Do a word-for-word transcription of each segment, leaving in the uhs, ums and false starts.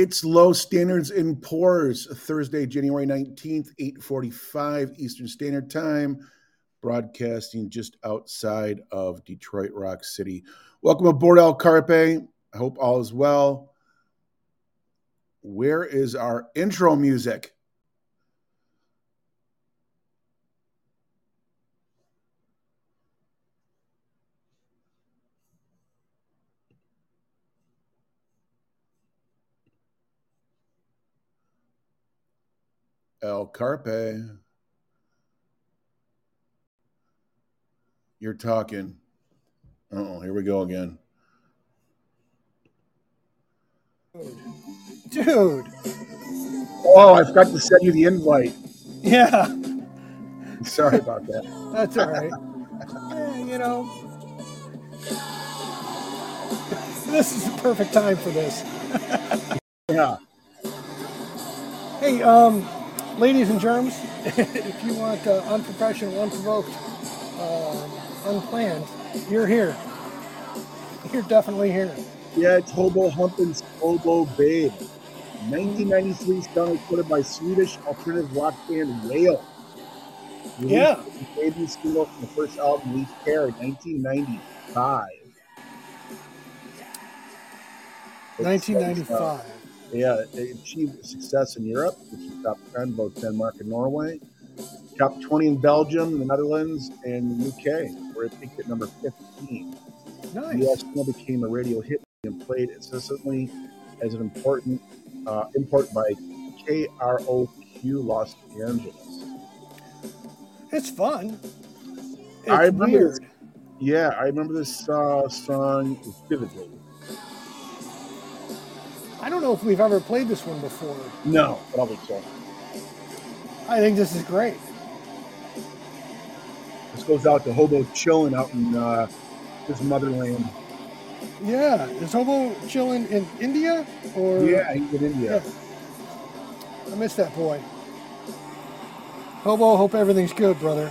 It's Low Standards and Pours, Thursday, January nineteenth, eight forty-five Eastern Standard Time, broadcasting just outside of Detroit Rock City. Welcome aboard, El Carpe. I hope all is well. Where is our intro music? El Carpe, you're talking. Uh-oh, here we go again. Dude. Oh, I forgot to send you the invite. Yeah. Sorry about that. That's all right. Yeah, you know, this is the perfect time for this. Yeah. Hey, um... ladies and germs, if you want uh, unprofessional, unprovoked, uh, unplanned, you're here. You're definitely here. Yeah, it's Hobo Humpin's Hobo Babe. nineteen ninety-three song recorded by Swedish alternative rock band Whale. Released yeah. Debut single from the first album, Leech Care, in nineteen ninety-five nineteen ninety-five Yeah, they achieved success in Europe, which is top ten, both Denmark and Norway, top twenty in Belgium, the Netherlands, and the U K, where it peaked at number fifteen Nice. The U S now became a radio hit and played incessantly as an important uh, import by K R O Q Los Angeles. It's fun. It's I remember, weird. Yeah, I remember this uh, song vividly. I don't know if we've ever played this one before. No, probably so. I think this is great. This goes out to Hobo Chillin' out in uh, his motherland. Yeah, is Hobo Chillin' in India? Or yeah, he's in India. Yeah. I miss that boy. Hobo, hope everything's good, brother.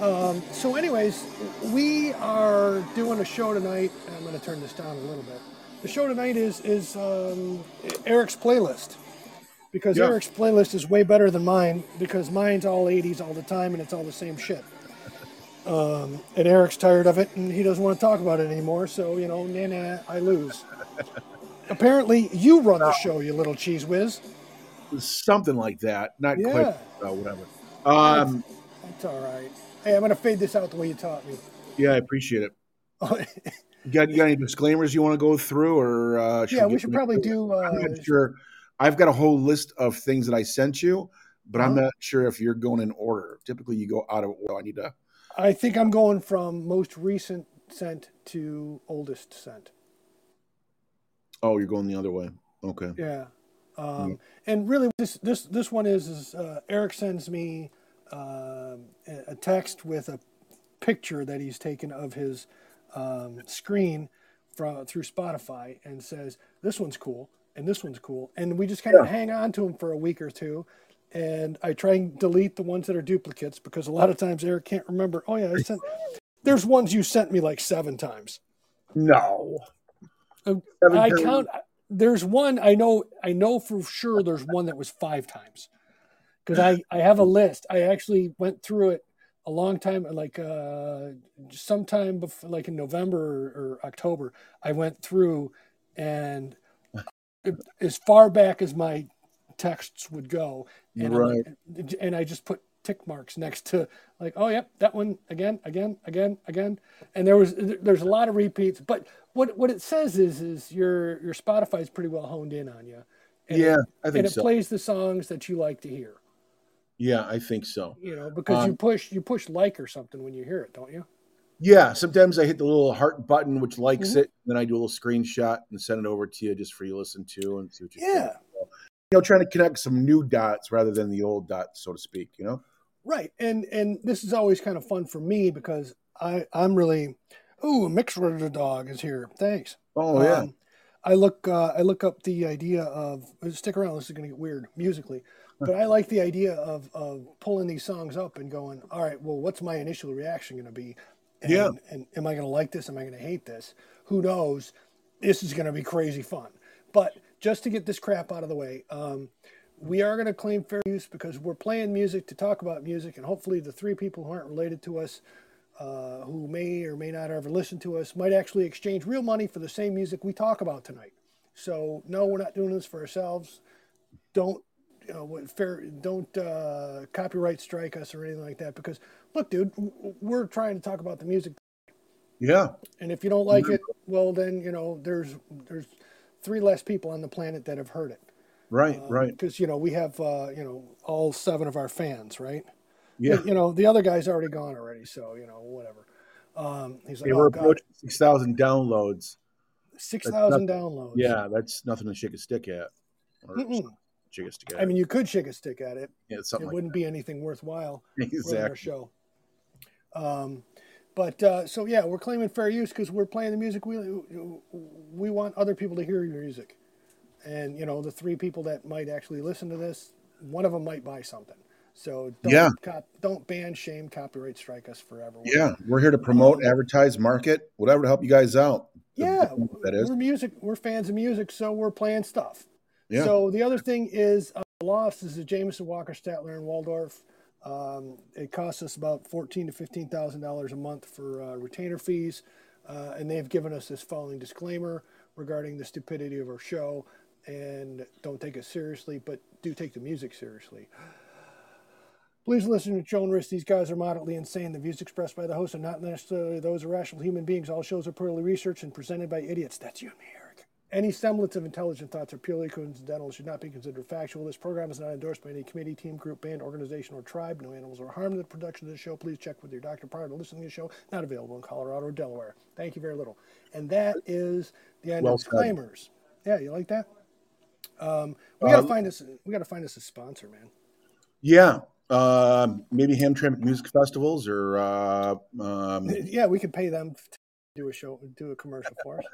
Um, so anyways, we are doing a show tonight. I'm going to turn this down a little bit. The show tonight is is um, Eric's playlist, because yeah. Eric's playlist is way better than mine, because mine's all eighties all the time and it's all the same shit. Um, and Eric's tired of it and he doesn't want to talk about it anymore. So, you know, nah, nah, I lose. Apparently, you run the show, you little cheese whiz. Something like that. Not yeah. quite, uh, whatever. Um, that's, that's all right. Hey, I'm going to fade this out the way you taught me. Yeah, I appreciate it. You got, you got any disclaimers you want to go through, or uh, should yeah, we should probably do. Uh, I'm not sure. I've got a whole list of things that I sent you, but uh-huh. I'm not sure if you're going in order. Typically, you go out of order. I need to. I think I'm going from most recent sent to oldest sent. Oh, you're going the other way. Okay. Yeah, um, yeah. And really, this this this one is is uh, Eric sends me uh, a text with a picture that he's taken of his. Um, screen from through Spotify and says this one's cool and this one's cool, and we just kind of yeah. hang on to them for a week or two, and I try and delete the ones that are duplicates, because a lot of times Eric can't remember. Oh yeah, I sent. There's ones you sent me like seven times. No, seven I times. count. There's one I know. I know for sure. There's one that was five times, because I I have a list. I actually went through it. A long time, like uh, sometime before, like in November or, or October, I went through, and as far back as my texts would go, and, right. I, and I just put tick marks next to, like, oh yep, that one again, again, again, again, and there was there's a lot of repeats. But what what it says is is your your Spotify is pretty well honed in on you. And yeah, it, I think and so. It plays the songs that you like to hear. Yeah, I think so. You know, because um, you push you push like or something when you hear it, don't you? Yeah, sometimes I hit the little heart button, which likes mm-hmm. it, and then I do a little screenshot and send it over to you just for you to listen to and see what you yeah. think. So, you know, trying to connect some new dots rather than the old dots, so to speak, you know? Right, and and this is always kind of fun for me, because I, I'm really, ooh, Mixer Dog is here. Thanks. Oh, yeah. Um, I look uh, I look up the idea of, stick around, this is going to get weird musically. But I like the idea of, of pulling these songs up and going, all right, well, what's my initial reaction going to be? And, yeah. And am I going to like this? Am I going to hate this? Who knows? This is going to be crazy fun. But just to get this crap out of the way, um, we are going to claim fair use because we're playing music to talk about music, and hopefully the three people who aren't related to us, uh, who may or may not ever listen to us, might actually exchange real money for the same music we talk about tonight. So no, we're not doing this for ourselves. Don't you know, fair, don't uh, copyright strike us or anything like that, because look, dude, we're trying to talk about the music. Yeah. And if you don't like it, well, then, you know, there's there's three less people on the planet that have heard it. Right, um, right. Because, you know, we have, uh, you know, all seven of our fans, right? Yeah. But, you know, the other guy's already gone already, so, you know, whatever. Um, he's like, yeah, oh, we're approaching six thousand downloads. six thousand downloads. Yeah, that's nothing to shake a stick at. Or shake a stick at. I mean, you could shake a stick at it. Yeah, it's something. It wouldn't be anything worthwhile. Exactly. Our show. Um. But uh, so, yeah, we're claiming fair use because we're playing the music. We we want other people to hear your music. And, you know, the three people that might actually listen to this, one of them might buy something. So don't, yeah. cop, don't ban, shame, copyright, strike us forever. Yeah, we're here to promote, um, advertise, market, whatever to help you guys out. Yeah, that is. We're music. We're fans of music, so we're playing stuff. Yeah. So the other thing is uh, Lofts is the Jameson, Walker, Statler, and Waldorf. Um, it costs us about fourteen to fifteen thousand dollars a month for uh, retainer fees, uh, and they have given us this following disclaimer regarding the stupidity of our show, and don't take it seriously, but do take the music seriously. Please listen to Joan Risk. These guys are moderately insane. The views expressed by the hosts are not necessarily those of rational human beings. All shows are purely researched and presented by idiots. That's you and me, Eric. Any semblance of intelligent thoughts are purely coincidental and should not be considered factual. This program is not endorsed by any committee, team, group, band, organization, or tribe. No animals are harmed in the production of the show. Please check with your doctor prior to listening to the show. Not available in Colorado or Delaware. Thank you very little. And that is the end well of disclaimers. Yeah, you like that? Um, we gotta um, find us. We gotta find us a sponsor, man. Yeah. Uh, maybe Hamtramck Music Festivals, or uh, um... yeah, we could pay them to do a show, do a commercial for us.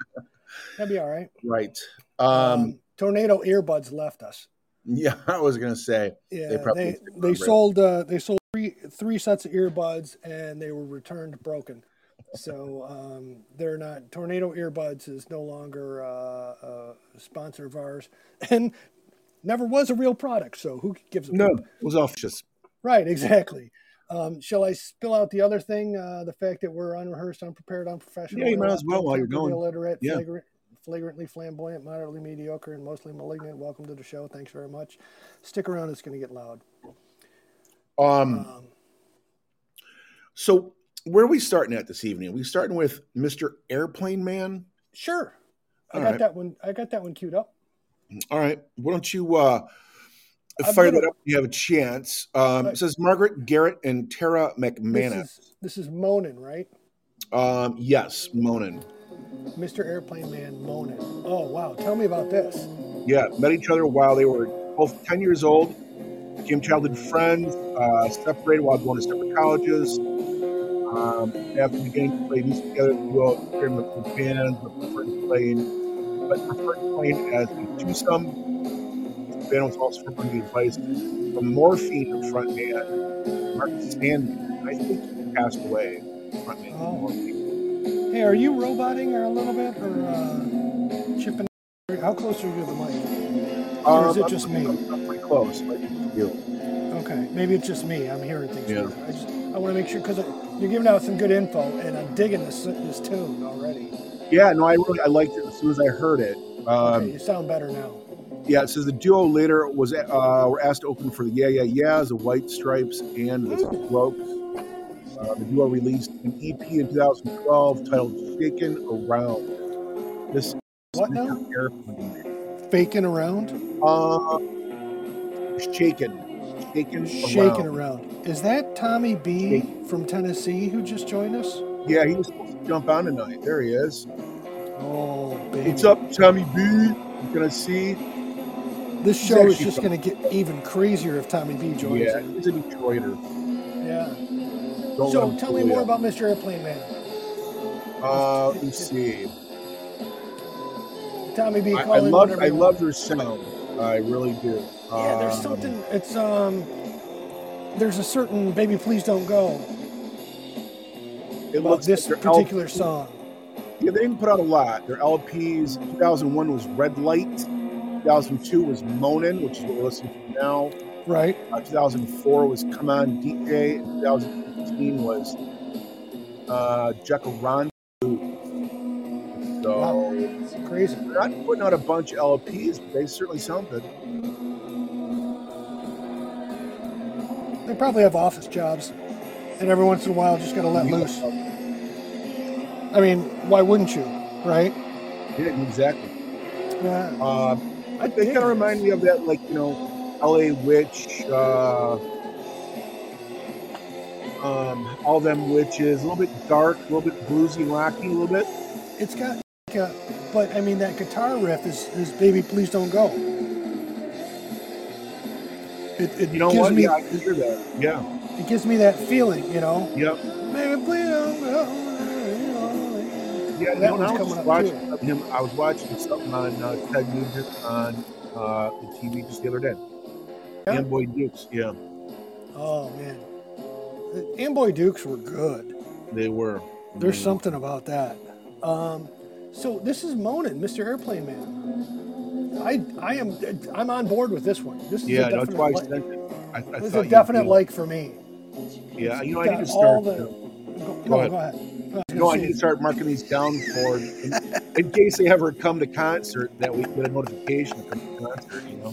That'd be all right. Right. Um, um, Tornado earbuds left us. Yeah, I was gonna say. Yeah, they probably they, they sold uh, they sold three three sets of earbuds, and they were returned broken. So um, they're not. Tornado earbuds is no longer uh, a sponsor of ours, and never was a real product. So who gives a no? It was officious. Right, exactly. Um, shall I spill out the other thing? Uh, the fact that we're unrehearsed, unprepared, unprofessional. Yeah, you might as well while you're going. Illiterate, yeah. flagrant, flagrantly flamboyant, moderately mediocre, and mostly malignant. Welcome to the show. Thanks very much. Stick around. It's going to get loud. Um, um. So where are we starting at this evening? Are we starting with Mister Airplane Man? Sure. I All got right. that one. I got that one queued up. All right. Why don't you... Uh, Fire that up if you have a chance. Um, it says Margaret Garrett and Tara McManus. This is, is Moanin', right? Um, yes, Moanin'. Mister Airplane Man Moanin'. Oh, wow. Tell me about this. Yeah, met each other while they were both ten years old, became childhood friends, uh, separated while going to separate colleges. Um, after beginning to play music together, the duo experienced with bands, but preferred playing, but preferred playing as a twosome. The band was also frequently advised from Morphine, the front man, Mark Sandman. I think he passed away. Front man, oh. Morphine. Hey, are you roboting or a little bit, or uh, chipping? How close are you to the mic? Or um, is it I'm, just me? I'm, I'm pretty close. But you. Okay, maybe it's just me. I'm hearing things. Yeah. Right. I just I want to make sure because you're giving out some good info, and I'm digging this this tune already. Yeah, no, I really I liked it as soon as I heard it. Um, okay, you sound better now. Yeah, it says the duo later was uh, were asked to open for the Yeah Yeah Yeahs, the White Stripes, and the Gropes. Uh, the duo released an E P in two thousand twelve titled "Shakin' Around." This what now? Fakin' around? Uh, shakin', shakin', shakin' around. around. Is that Tommy B shakin'. from Tennessee who just joined us? Yeah, he was supposed to jump on tonight. There he is. Oh, baby. What's up, Tommy B? You gonna see? This show is just going to get even crazier if Tommy B joins. Yeah, him. He's a Detroiter. Yeah. Don't so tell me more up. about Mister Airplane Man. Uh, let me see. Tommy B. I, I love I you love your sound. I really do. Yeah, there's um, something. It's um. There's a certain "Baby Please Don't Go." It about looks this like particular L P. Song. Yeah, they didn't put out a lot. Their L Ps. two thousand one was Red Light. two thousand two was Moanin', which is what we're listening to now. Right. Uh, two thousand four was Come On D J. two thousand fifteen was uh, Jacaranda. So, wow, it's crazy. They're not putting out a bunch of L Ps, but they certainly sound good. They probably have office jobs, and every once in a while just got to let yeah. loose. I mean, why wouldn't you, right? Yeah, exactly. Yeah. Uh, I, they kind of remind me of that, like, you know, L A. Witch, uh, um, All Them Witches, a little bit dark, a little bit bluesy, rocky, a little bit. It's got, like a, but I mean, that guitar riff is, is Baby Please Don't Go. It, it you know gives what? Me, yeah, I can hear that. Yeah. It gives me that feeling, you know? Yep. Baby Please Don't Go. Yeah, that one's coming up watching him. I was watching something on uh, Ted Nugent on uh, the T V just the other day. Yeah. Amboy Dukes, yeah. Oh, man. The Amboy Dukes were good. They were. There's mm-hmm. something about that. Um, so this is Moanin', Mister Airplane Man. I I am I'm on board with this one. This is yeah, a definite no, like. I, I this is a definite like for me. Yeah, you know, I need to start. The, go, go ahead. Go ahead. You know, I need to start marking these down for in, in case they ever come to concert, that we get a notification from the concert, you know.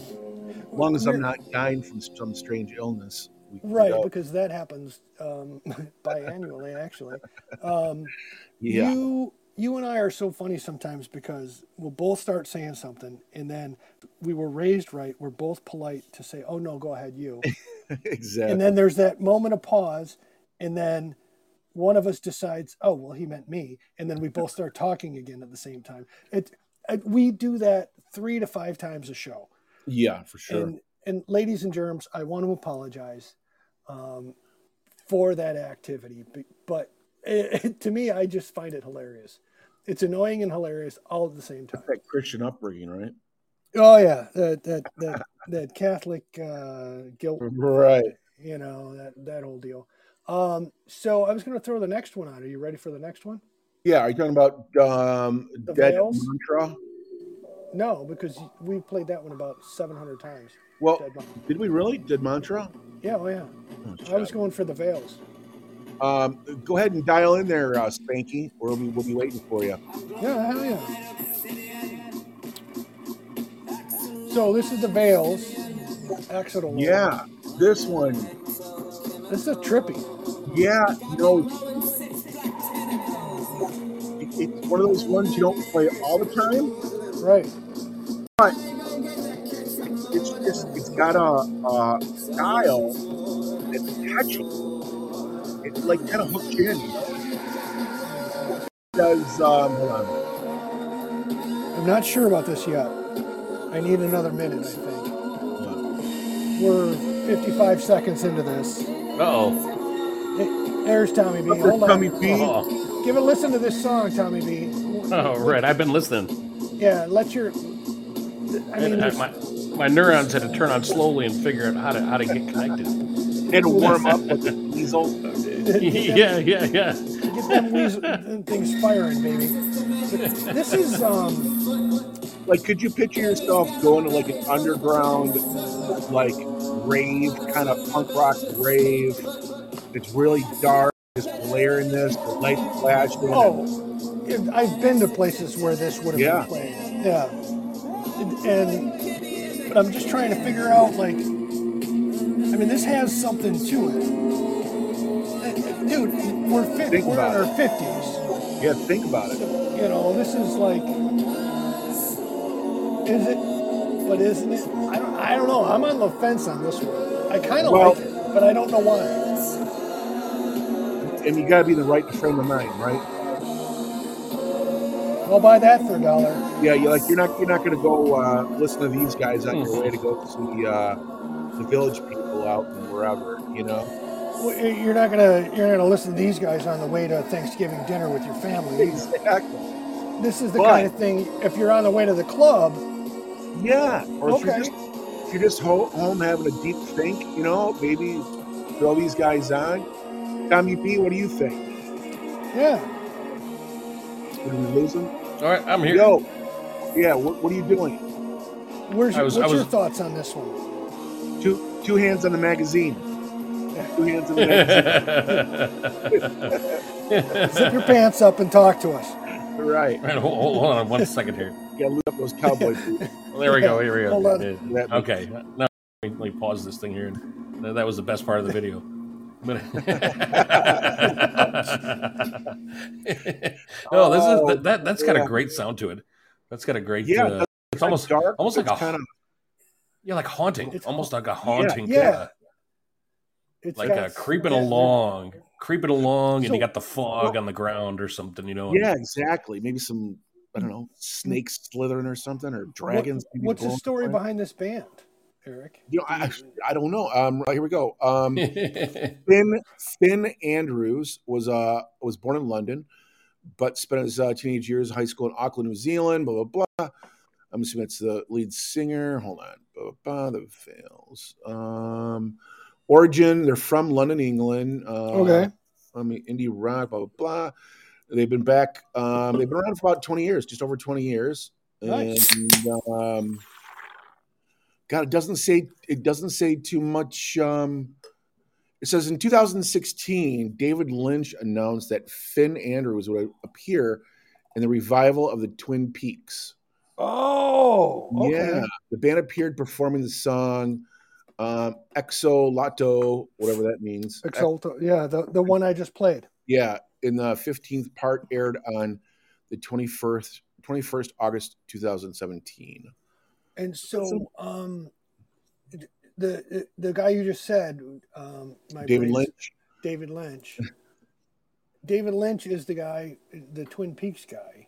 As long as I'm not dying from some strange illness. Right, because that happens um, biannually, actually. Um, yeah. You, you and I are so funny sometimes because we'll both start saying something, and then we were raised right. We're both polite to say, oh, no, go ahead, you. Exactly. And then there's that moment of pause, and then one of us decides, oh, well, he meant me. And then we both start talking again at the same time. It, it we do that three to five times a show. Yeah, for sure. And, and ladies and germs, I want to apologize um, for that activity. But it, it, to me, I just find it hilarious. It's annoying and hilarious all at the same time. That's that Christian upbringing, right? Oh, yeah. That that that, that Catholic uh, guilt. Right. You know, that, that whole deal. Um, so I was going to throw the next one out. Are you ready for the next one? Yeah. Are you talking about, um, the Dead Vales? Mantra? No, because we played that one about seven hundred times. Well, did we really? Did Mantra? Yeah. Oh yeah. Oh, I was going for the Vales. Um, go ahead and dial in there, uh, Spanky, or we'll, we'll be waiting for you. Yeah. Hell yeah. So this is the Vales. Excellent. Yeah. This one. This is trippy. Yeah, no. It, it's one of those ones you don't play all the time. Right. But it's just, it's got a, a style that's catchy. It's like kind of hooked in. It does, um, hold on. I'm not sure about this yet. I need another minute, I think. Yeah. We're fifty-five seconds into this. Uh-oh. There's Tommy B. Hold on. Tommy B. Oh. Give a listen to this song, Tommy B. Oh, right. I've been listening. Yeah, let your... I mean, I, I, my, my neurons had to turn on slowly and figure out how to how to get connected. Had to warm up with the diesel. yeah, yeah, yeah. Get them weasel, things firing, baby. But this is... um. Like, could you picture yourself going to, like, an underground, like... rave, kind of punk rock rave. It's really dark, just blaring this, the light flashed in. Oh, it, I've been to places where this would have yeah. been played. Yeah. And, and but I'm just trying to figure out, like, I mean, this has something to it. Dude, we're, fifty, we're in our it. fifties. Yeah, think about it. So, you know, this is like, is it? But isn't it? I don't, I don't know. I'm on the fence on this one. I kind of well, like it, but I don't know why. And you got to be in the right frame of mind, right? I'll buy that for a dollar. Yeah, you're like you're not you're not going to go uh, listen to these guys on your way to go see uh, the village people out and wherever, you know. Well, you're not gonna you're not gonna listen to these guys on the way to Thanksgiving dinner with your family. Exactly. This is the but, kind of thing. If you're on the way to the club. Yeah, or okay. if you're just, if you're just home having a deep think, you know, maybe throw these guys on. Tommy B, what do you think? Yeah. Did we lose him? All right, I'm here. Yo, yeah, what, what are you doing? Where's your, was, what's was, your thoughts on this one? Two two hands on the magazine. Two hands on the magazine. Zip your pants up and talk to us. Right. right hold, hold on one second here. Got to lift up those cowboy boots. Well, there we go. Here we go. Hold on. Okay. Now let me, let me pause this thing here. And that was the best part of the video. But no, this is that, that that's got yeah. a great sound to it. That's got a great yeah. Uh, it's almost dark, almost like a kind of yeah, like haunting. It's almost like a haunting. Yeah, yeah. It's like a creeping yeah, along, creeping along, so, and you got the fog well, on the ground or something. You know? Yeah, exactly. Maybe some I don't know snakes slithering or something or dragons. What, what's the story around. behind this band? Eric, you know, I I don't know. Um, here we go. Um, Finn Finn Andrews was uh was born in London, but spent his uh, teenage years, high school in Auckland, New Zealand. Blah blah blah. I'm assuming it's the lead singer. Hold on, blah blah blah. The Veils. Um, origin: they're from London, England. Uh, okay. I mean, indie rock. Blah blah blah. They've been back. Um, they've been around for about twenty years, just over twenty years. Nice. And, um, God, it doesn't say it doesn't say too much. Um, it says in two thousand sixteen, David Lynch announced that Finn Andrews would appear in the revival of the Twin Peaks. Oh, okay. Yeah. The band appeared performing the song um, "Exo Lato," whatever that means. Exalto, yeah, the, the one I just played. Yeah, in the fifteenth part aired on the twenty-first, twenty-first August two thousand seventeen. And so, um, the the guy you just said, um, my David brain, Lynch. David Lynch. David Lynch is the guy, the Twin Peaks guy.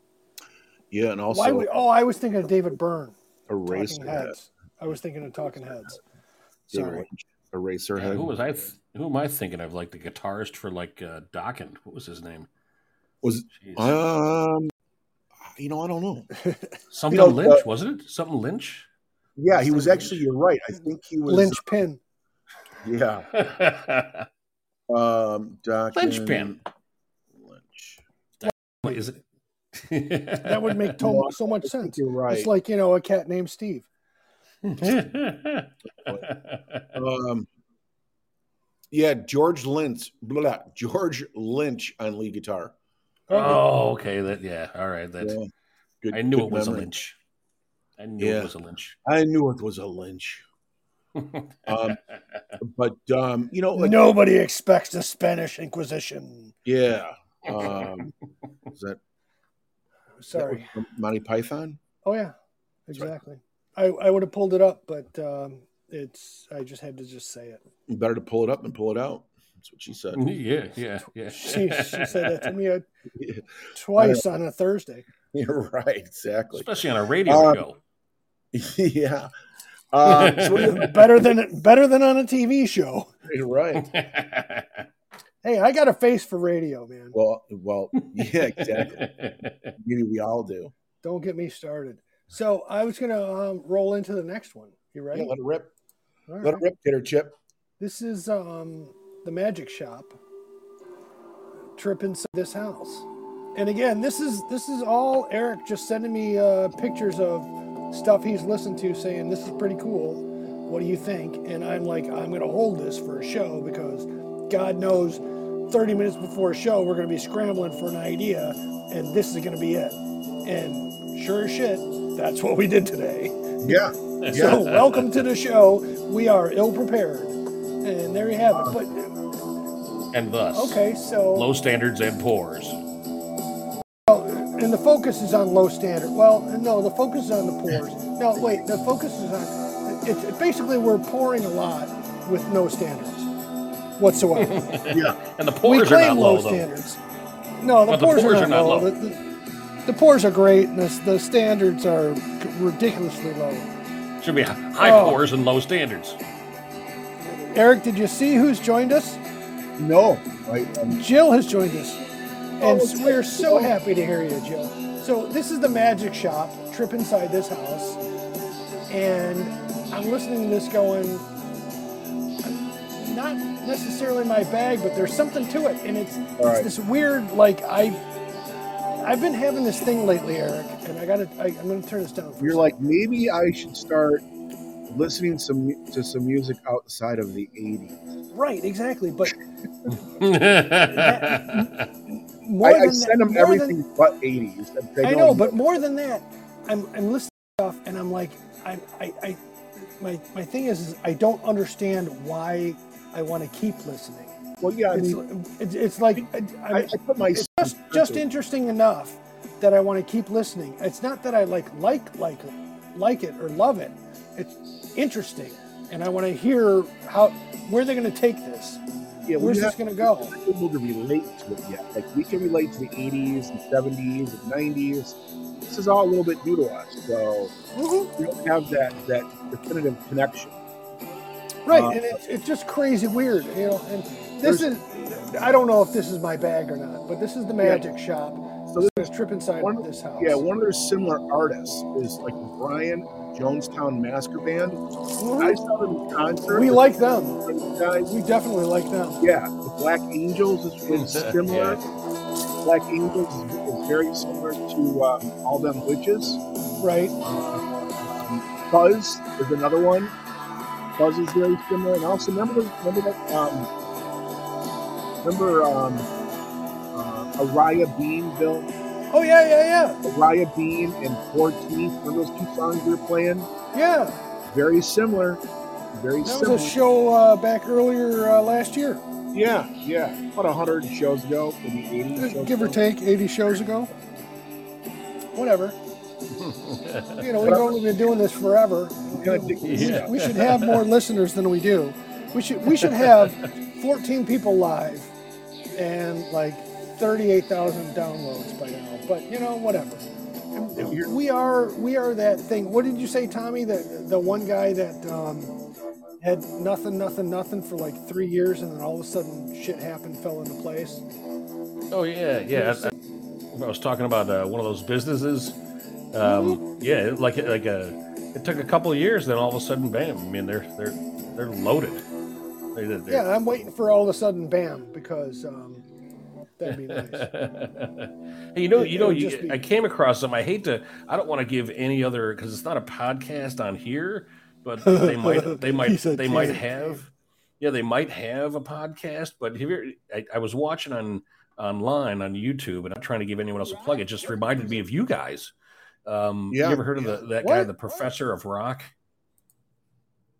Yeah, and also, Why would, oh, I was thinking of David Byrne. Eraserheads. I was thinking of Talking Heads. Sorry, Eraserhead. Yeah, who was I? Who am I thinking of? Like the guitarist for like uh, Dokken. What was his name? Was Jeez. um. You know, I don't know. Something you know, Lynch, uh, wasn't it? Something Lynch? Yeah, he was actually, Lynch. You're right. I think he was. Lynchpin. Yeah. um, Lynchpin. Lynch. That, what is it? That would make total, so much sense. You're right. It's like, you know, a cat named Steve. um, yeah, George Lynch. Blah, George Lynch on lead guitar. Oh, okay. That yeah. All right. That yeah. good, I knew it was memory. a lynch. I knew yeah. it was a lynch. I knew it was a lynch. um, but um, you know, like, nobody expects the Spanish Inquisition. Yeah. Um, is that sorry? That Monty Python. Oh yeah, exactly. I, I would have pulled it up, but um, it's I just had to just say it. Better to pull it up than pull it out. That's what she said. Yeah, yeah, yeah. She, she said that to me a, yeah. twice on a Thursday. You're right, exactly. Especially on a radio um, show. Yeah. Um, so better than better than on a T V show. You're right. Hey, I got a face for radio, man. Well, well, yeah, exactly. Maybe we all do. Don't get me started. So I was going to um, roll into the next one. You ready? Yeah, let it rip. All let right. it rip, Gator Chip. This is... um. The Magic Shop, Trip Inside This House. And again, this is this is all Eric just sending me uh, pictures of stuff he's listened to saying, this is pretty cool. What do you think? And I'm like, I'm going to hold this for a show because God knows thirty minutes before a show, we're going to be scrambling for an idea and this is going to be it. And sure as shit, that's what we did today. Yeah. So welcome to the show. We are ill prepared. And there you have it. But and thus, okay, so low standards and pours. Well, and the focus is on low standard. Well, no, the focus is on the pours. No, wait, the focus is on. It's it, basically we're pouring a lot with no standards whatsoever. Yeah, and the pours we claim are not low, low standards. Though. No, the pours, the pours are not low. low. The, the, the pours are great. And the, the standards are ridiculously low. Should be high oh. pours and low standards. Eric, did you see who's joined us? No. I, um, Jill has joined us. And oh, we're so happy to hear you, Jill. So this is the Magic Shop, Trip Inside This House. And I'm listening to this going, not necessarily my bag, but there's something to it. And it's, it's right. this weird, like, I I've been having this thing lately, Eric, and I gotta, I, I'm going to turn this down. For You're like, maybe I should start listening some to some music outside of the eighties. Right, exactly. But that, more I, than I send that, them everything than, but eighties. I know, but more than that, I'm I'm listening to stuff, and I'm like, I'm, I, I, my my thing is, is I don't understand why I want to keep listening. Well, yeah, it's, I mean, it's, it's like I, I, I put my it's just, just interesting enough that I want to keep listening. It's not that I like like like like it or love it. It's interesting, and I want to hear how where they're going to take this. Yeah, where's this going to go? We're not able to relate to it yet. Like we can relate to the eighties and seventies and nineties. This is all a little bit new to us, so mm-hmm. we don't have that that definitive connection. Right, um, and it's it's just crazy weird, you know. And this is I don't know if this is my bag or not, but this is the Magic yeah. Shop. So this is trip inside one, of this house. Yeah, one of their similar artists is like Brian Jonestown Massacre Band. Mm-hmm. I saw them in concert. We like them. Guys. We definitely like them. Yeah, the Black Angels is really similar. Yeah. Black Angels is, is very similar to um, All Them Witches. Right. Um, Buzz is another one. Buzz is very similar. And also remember the, remember that um, remember um, uh, Araya Bean built. Oh, yeah, yeah, yeah. Araya Bean and fourteenth. Remember those two songs we were playing? Yeah. Very similar. Very that similar. That was a show uh, back earlier uh, last year. Yeah, yeah. About one hundred shows ago, maybe eighty shows Give ago. or take, eighty shows ago. Whatever. You know, we've only been doing this forever. Yeah. We, we should have more listeners than we do. We should, we should have fourteen people live and, like, thirty-eight thousand downloads by now, but you know, whatever. We are we are that thing. What did you say, Tommy? That the one guy that um, had nothing, nothing, nothing for like three years, and then all of a sudden shit happened, fell into place. Oh yeah, yeah. I, I, I was talking about uh, one of those businesses. Um, mm-hmm. Yeah, like like a, it took a couple of years, then all of a sudden, bam! I mean, they're they're they're loaded. They're, they're, yeah, I'm waiting for all of a sudden, bam, because. Um, That'd be nice. Hey, you know, it, you know, you, be... I came across them. I hate to. I don't want to give any other because it's not a podcast on here, but they might. They might. they kid. might have. Yeah, they might have a podcast. But here, I, I was watching on online on YouTube, and I'm trying to give anyone else a plug. It just reminded me of you guys. Um, yeah. You ever heard of the, that what? guy, the Professor of Rock?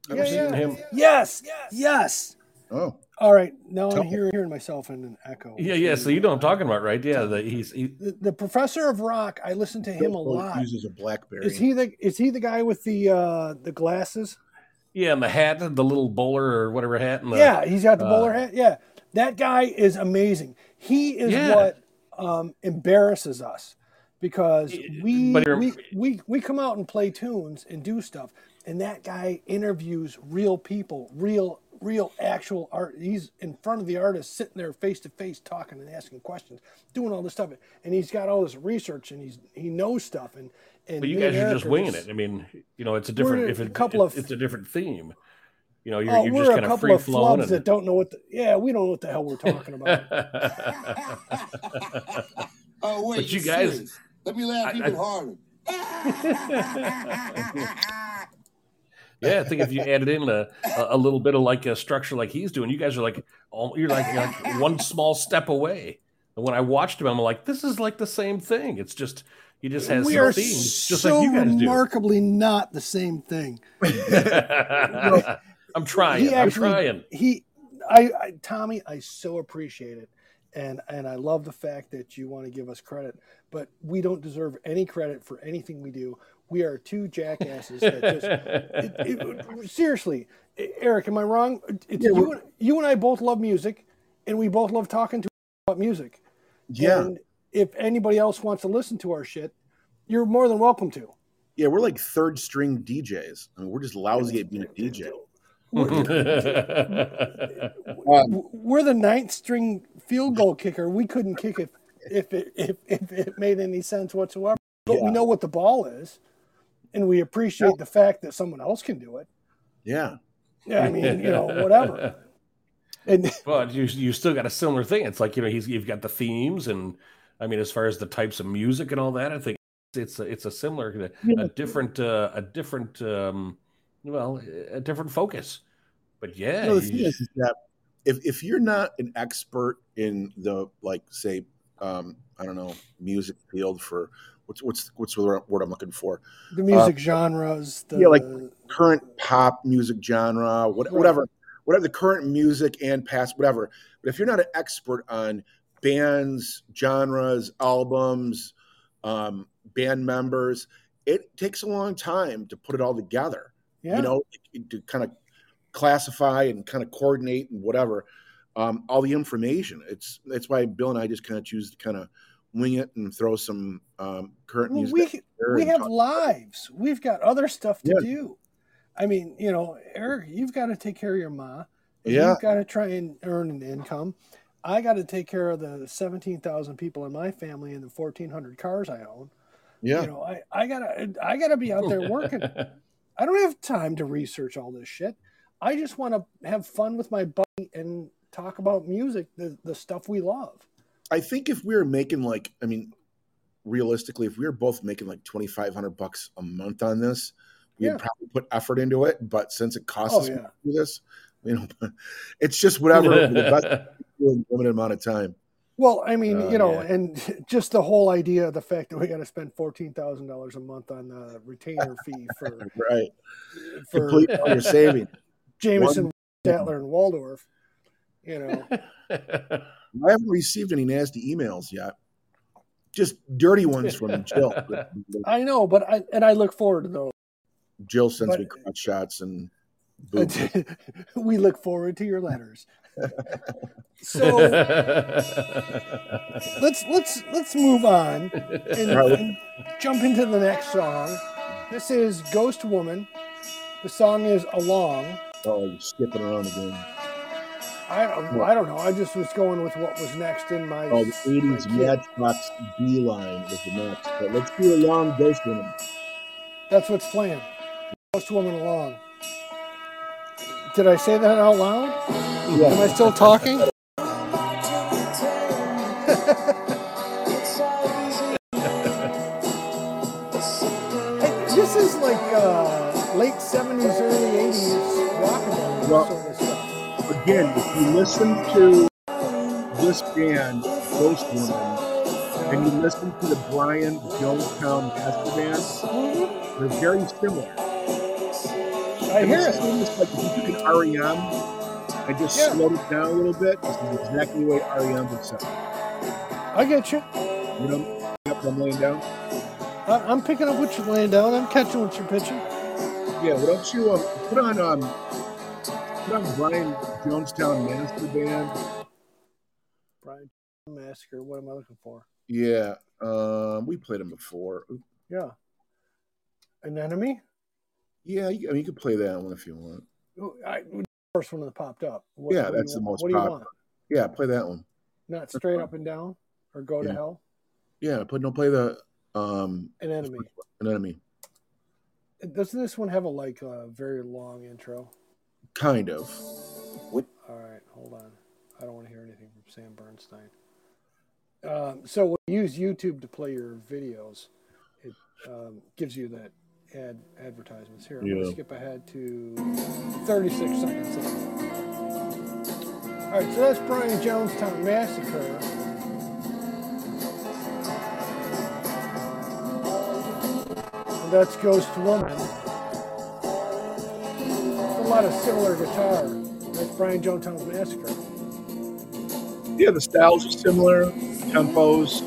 Yeah, ever yeah, seen him? Yeah. Yes. Yes. Yes. Oh. All right, now Tell I'm hearing, hearing myself in an echo. Yeah, yeah. So you know what I'm talking about, right? Yeah, the, he's he... the, the Professor of Rock. I listen to him Bill a lot. Uses a BlackBerry. Is he the is he the guy with the uh, the glasses? Yeah, and the hat, the little bowler or whatever hat. And the, yeah, he's got the uh, bowler hat. Yeah, that guy is amazing. He is yeah. what um, embarrasses us because we we, we we come out and play tunes and do stuff, and that guy interviews real people, real. Real actual art. He's in front of the artist, sitting there face to face, talking and asking questions, doing all this stuff, and he's got all this research, and he's he knows stuff. And, and but you guys are just winging it. I mean, you know, it's a different. If it, couple of, it's a different theme. You know, you're, oh, you're just kind of free flowing. And... that don't know what. The, yeah, we don't know what the hell we're talking about. Oh wait, but you guys, serious? Let me laugh I, even I, harder. Yeah, I think if you added in a, a little bit of like a structure like he's doing, you guys are like you're like, you're like one small step away. And when I watched him, I'm like, this is like the same thing. It's just he just has we some are themes, just so like you guys do. Remarkably not the same thing. I'm trying. Actually, I'm trying. He, I, I, Tommy, I so appreciate it, and and I love the fact that you want to give us credit, but we don't deserve any credit for anything we do. We are two jackasses. That just, it, it, seriously, Eric, am I wrong? It's, yeah, you, and, you and I both love music, and we both love talking to about music. Yeah. And if anybody else wants to listen to our shit, you're more than welcome to. Yeah, we're like third string D Js. I mean, we're just lousy at being a D J. We're, um, we're the ninth string field goal kicker. We couldn't kick it if it if, if it made any sense whatsoever. But yeah. we know what the ball is. And we appreciate yeah. the fact that someone else can do it. Yeah. Yeah, I mean, you know, whatever. And but you you still got a similar thing. It's like, you know, he's you've got the themes and I mean, as far as the types of music and all that, I think it's a, it's a similar, a different, uh, a different, um, well, a different focus. But yeah, no, the thing is, is that if if you're not an expert in the, like, say, um, I don't know, music field for what's what's what's the word I'm looking for? The music uh, genres, the... yeah, like current pop music genre, whatever, right. whatever, whatever the current music and past whatever. But if you're not an expert on bands, genres, albums, um, band members, it takes a long time to put it all together. Yeah. You know, to kind of classify and kind of coordinate and whatever, um, all the information. It's that's why Bill and I just kind of choose to kind of wing it and throw some um, current well, music. We, we have talk. lives. We've got other stuff to yeah. do. I mean, you know, Eric, you've got to take care of your ma. Yeah. You've got to try and earn an income. I got to take care of the seventeen thousand people in my family and the fourteen hundred cars I own. Yeah. You know, I, I gotta, I gotta be out there working. I don't have time to research all this shit. I just want to have fun with my buddy and talk about music, the, the stuff we love. I think if we were making like, I mean, realistically, if we were both making like twenty-five hundred bucks a month on this, we'd yeah. probably put effort into it. But since it costs oh, us yeah. to do this, you know, it's just whatever. The best in a limited amount of time. Well, I mean, oh, you know, yeah. and just the whole idea of the fact that we got to spend fourteen thousand dollars a month on the retainer fee for right for complete all your savings. Jameson, Statler, and Waldorf. You know, I haven't received any nasty emails yet. Just dirty ones from Jill. I know, but I and I look forward to those. Jill sends but, me crotch shots and boobs. We look forward to your letters. So let's let's let's move on and, and jump into the next song. This is Ghost Woman. The song is Along. Oh, you're skipping around again. I don't, I don't know. I just was going with what was next in my. Oh, the eighties Matchbox Beeline was the next. But let's do Along, Ghost Woman. That's what's playing. Ghost Woman Along. Did I say that out loud? Yeah. Am I still talking? This is like uh, late seventies, early eighties rock well, sort of stuff. Again, if you listen to this band, Ghost Woman, yeah. and you listen to the Brian Jonestown Massacre band, mm-hmm. they're very similar. I and hear it. It's like if you took an R E M and just yeah. slowed it down a little bit, this is exactly the way R E M would sound. I get you. You know what I'm laying down? I, I'm picking up what you're laying down. I'm catching what you're pitching. Yeah, why don't you um, put on um, put on Brian Jonestown Massacre band? Brian Massacre. What am I looking for? Yeah, um, we played him before. Ooh. Yeah. Anemone? Yeah, I mean, you could play that one if you want. I, the first one that popped up. What, yeah, what that's the most what popular. Do you want? Yeah, play that one. Not straight up and down or go yeah. to hell? Yeah, put, no, play the... Um, An enemy. An enemy. Doesn't this one have a like a very long intro? Kind of. What? All right, hold on. I don't want to hear anything from Sam Bernstein. Um, so when you use YouTube to play your videos, it um, gives you that... Ad, advertisements here. I'm yeah. going to skip ahead to thirty-six seconds. All right, so that's Brian Jonestown Massacre. And that's Ghost Woman. That's a lot of similar guitar. That's Brian Jonestown Massacre. Yeah, the styles are similar, tempos.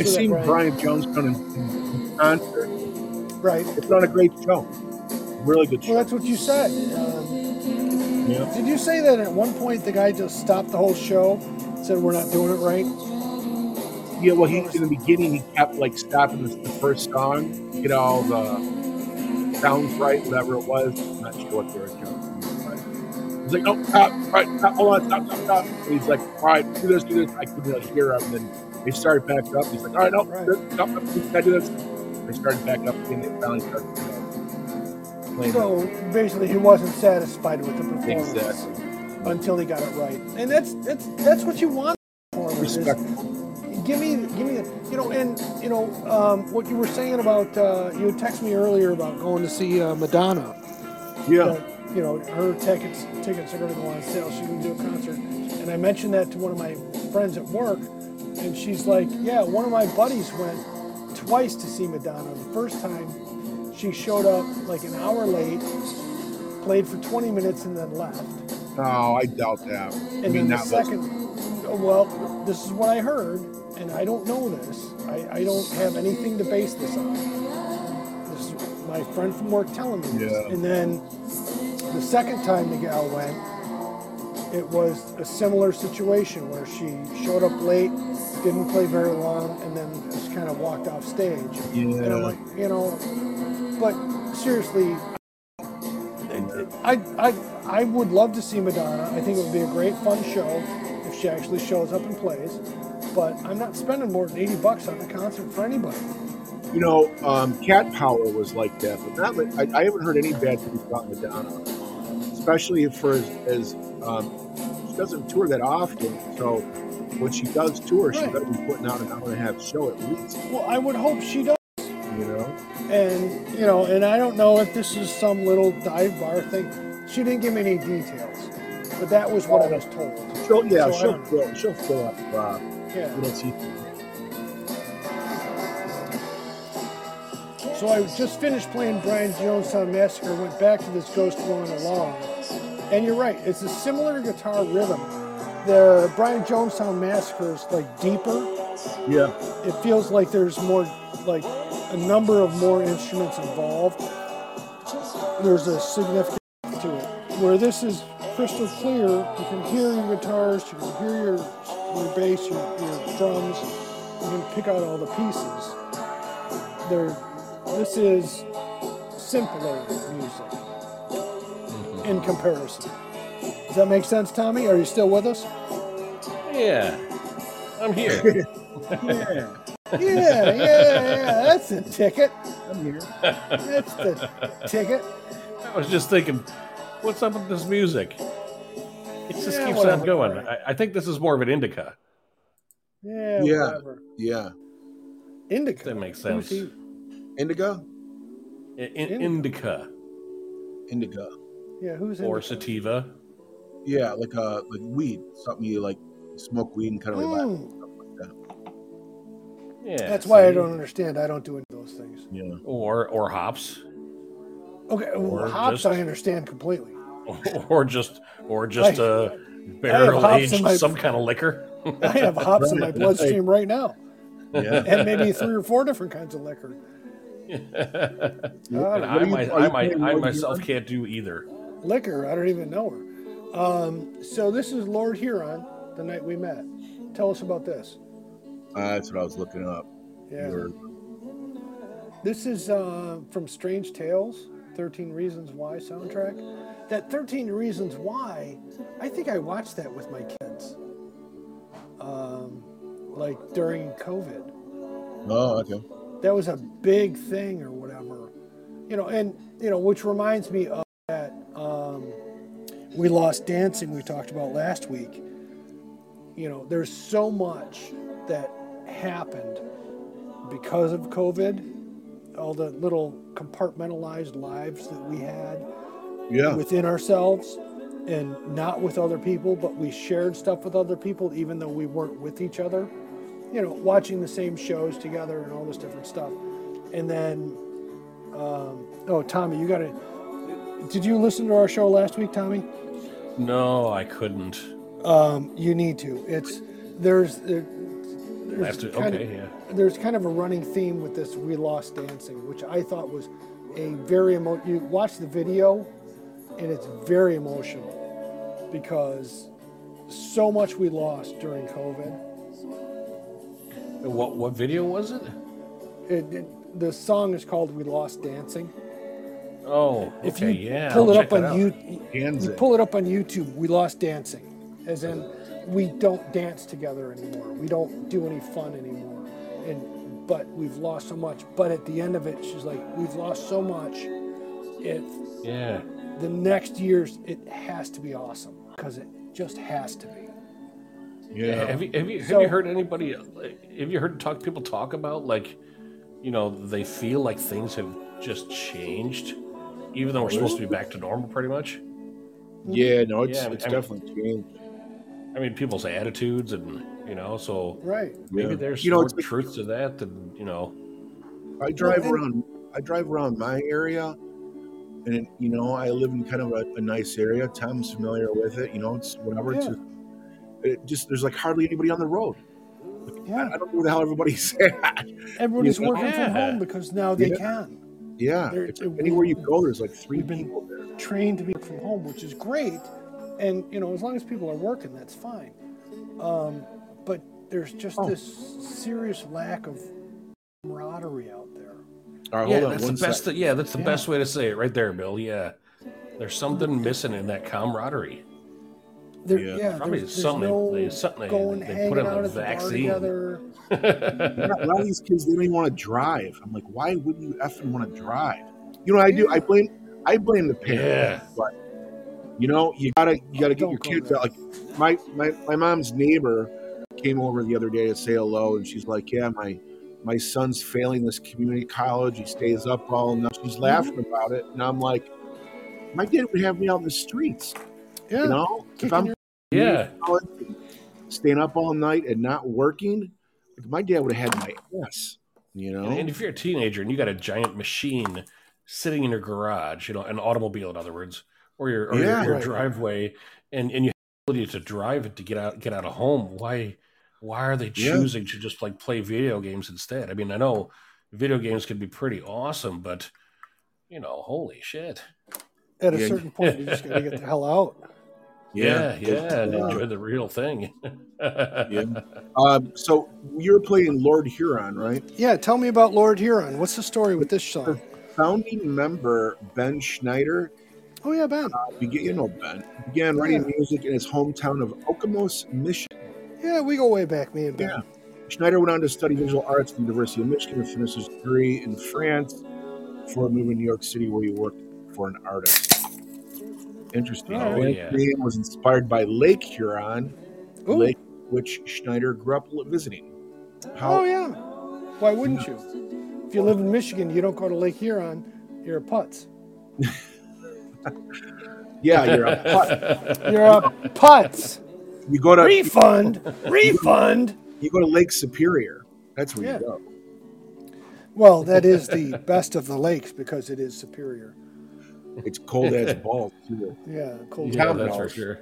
I've seen Brian, Brian Jonestown concert. Right. It's not a great show. Really good show. Well, that's what you said. Um, yeah. Did you say that at one point the guy just stopped the whole show, said we're not doing it right? Yeah, well, he in the beginning, he kept like stopping the, the first song, get all the sounds right, whatever it was. I'm not sure what they were doing. He's like, oh, stop, right, stop, hold on, stop, stop, stop. And he's like, all right, do this, do this. I couldn't really hear him. And then they started back up. He's like, all right, no, right. no, no, no, I do this. They started back up and it finally started you know, playing. So it. Basically, he wasn't satisfied with the performance exactly. until he got it right, and that's that's that's what you want. Respectful. give me, give me, the, you know, and you know um, what you were saying about uh, you texted me earlier about going to see uh, Madonna. Yeah. Uh, you know, her tickets tickets are going to go on sale. She's going to do a concert, and I mentioned that to one of my friends at work, and she's like, "Yeah, one of my buddies went twice to see Madonna. The first time, she showed up like an hour late, played for twenty minutes, and then left." Oh, I doubt that. And I mean, then the second, was... well, this is what I heard, and I don't know this. I, I don't have anything to base this on. This is my friend from work telling me this. Yeah. And then the second time the gal went, it was a similar situation where she showed up late, didn't play very long, and then just kind of walked off stage. Yeah. And I'm like, you know, but seriously, I, I... I would love to see Madonna. I think it would be a great, fun show if she actually shows up and plays. But I'm not spending more than eighty bucks on a concert for anybody. You know, um, Cat Power was like that, but not. I, I haven't heard any bad things about Madonna, especially for as, as um, she doesn't tour that often. So when she does tour, right, she better be putting out an hour and a half show at least. Well, I would hope she does. You know, and you know, and I don't know if this is some little dive bar thing. She didn't give me any details, but that was what I was told. She'll, yeah, so she'll, fill, she'll fill up. Uh, yeah. So I just finished playing Brian Jonestown Massacre, went back to this Ghost Blowing Along. And you're right, it's a similar guitar rhythm. The Brian Jonestown Massacre is like deeper. Yeah. It feels like there's more, like a number of more instruments involved. There's a significant to it, where this is crystal clear. You can hear your guitars, you can hear your your bass, your, your drums. You can pick out all the pieces. There, this is simpler music mm-hmm. in comparison. Does that make sense, Tommy? Are you still with us? Yeah, I'm here. yeah. yeah, yeah, yeah. That's the ticket. I'm here. That's the ticket. I was just thinking, what's up with this music? It just yeah, keeps whatever. on going. I, I think this is more of an indica. Yeah. Yeah. Whatever. Yeah. Indica. That makes sense. Indigo? In, in, indica. Indica. Yeah. Who's or indica? Sativa? Yeah, like a like weed, something you like smoke weed and kind of mm. relax. And stuff like that. Yeah. That's so why I don't understand. I don't do any of those things. Yeah. Or or hops. Okay, well, hops just, I understand completely. Or just, or just I, uh, barrel aged my, some kind of liquor. I have hops right. in my bloodstream right now, yeah. and maybe three or four different kinds of liquor. Yeah. Uh, and I, you, my, I, might, I myself Huron? Can't do either. Liquor, I don't even know her. Um, so this is Lord Huron, the night we met. Tell us about this. Uh, that's what I was looking up. Yeah. Word. This is uh, from Strange Tales. thirteen Reasons Why soundtrack. That thirteen Reasons Why, I think I watched that with my kids. Um, like during COVID. Oh, okay. That was a big thing or whatever. You know, and, you know, which reminds me of that um, We Lost Dancing we talked about last week. You know, there's so much that happened because of COVID. All the little compartmentalized lives that we had yeah. within ourselves and not with other people, but we shared stuff with other people, even though we weren't with each other, you know, watching the same shows together and all this different stuff. And then, um, oh, Tommy, you got to, did you listen to our show last week, Tommy? No, I couldn't. Um, you need to, it's, there's, there, There's, to, kind okay, of, yeah. there's kind of a running theme with this We Lost Dancing, which I thought was a very emotional. You watch the video, and it's very emotional because so much we lost during COVID. What what video was it? it, it the song is called We Lost Dancing. Oh, okay, if you yeah. Pull I'll it up on you, you pull it up on YouTube, We Lost Dancing, as in we don't dance together anymore. We don't do any fun anymore. And but we've lost so much. But at the end of it, she's like, we've lost so much. It yeah. The next years, it has to be awesome because it just has to be. Yeah. Have you have you, have so, you heard anybody? Have you heard talk people talk about like, you know, they feel like things have just changed, even though we're supposed to be back to normal pretty much. Yeah, no, it's, yeah, I mean, it's I mean, definitely changed. I mean, people's attitudes and, you know, so right. maybe yeah. there's you know, more like, truth to that than, you know. I drive well, around. I drive around my area, and it, you know, I live in kind of a, a nice area. Tom's familiar with it. You know, it's whatever. Yeah. It's a, it just there's like hardly anybody on the road. Yeah, I, I don't know where the hell everybody's at. Everybody's you know? working yeah. from home because now they yeah. can. Yeah, if, anywhere you go, there's like three people there. Trained to be from home, which is great, and you know, as long as people are working, that's fine. Um, but there's just oh. this serious lack of camaraderie out there. All right, yeah, hold on, that's one the best. Th- yeah, that's the yeah. best way to say it, right there, Bill. Yeah, there's something missing in that camaraderie. There, yeah. yeah, probably there's, there's something, no they, something going, they, they put in a vaccine. The a lot of these kids, they don't even want to drive. I'm like, why wouldn't you effing want to drive? You know what I do? I blame I blame the parents. Yeah. But, you know, you got to you gotta oh, get your kids out. Like, my, my, my mom's neighbor came over the other day to say hello, and she's like, yeah, my, my son's failing this community college. He stays up all night. She's laughing mm-hmm. about it. And I'm like, my dad would have me out in the streets. Yeah. You know, if I'm yeah. staying up all night and not working, my dad would have had my ass, you know. And, and if you're a teenager and you got a giant machine sitting in your garage, you know, an automobile, in other words, or your, or yeah, your, your right. driveway, and, and you have the ability to drive it to get out get out of home, why why are they choosing yeah. to just like play video games instead? I mean, I know video games can be pretty awesome, but you know, holy shit. At a yeah. certain point, you just got to get the hell out. Yeah, yeah, yeah, and enjoy the real thing. yeah. Um, so you're playing Lord Huron, right? Yeah, tell me about Lord Huron. What's the story with this song? Founding member Ben Schneider. Oh, yeah, Ben. Uh, began, you know Ben. Began writing yeah. music in his hometown of Okemos, Michigan. Yeah, we go way back, me and Ben. Yeah. Schneider went on to study visual arts at the University of Michigan and finished his degree in France before moving to New York City, where he worked for an artist. Interesting. Oh, the yeah. name was inspired by Lake Huron, Ooh. Lake which Schneider grew up visiting. How, oh, yeah. Why wouldn't you? Know. If you live in Michigan, you don't go to Lake Huron, you're a putz. yeah, you're a putz. You're a putz. You go to refund, you, refund. You go to Lake Superior. That's where yeah. you go. Well, that is the best of the lakes because it is superior. It's cold as balls, too. Yeah, cold yeah, as balls. Yeah, that's for sure.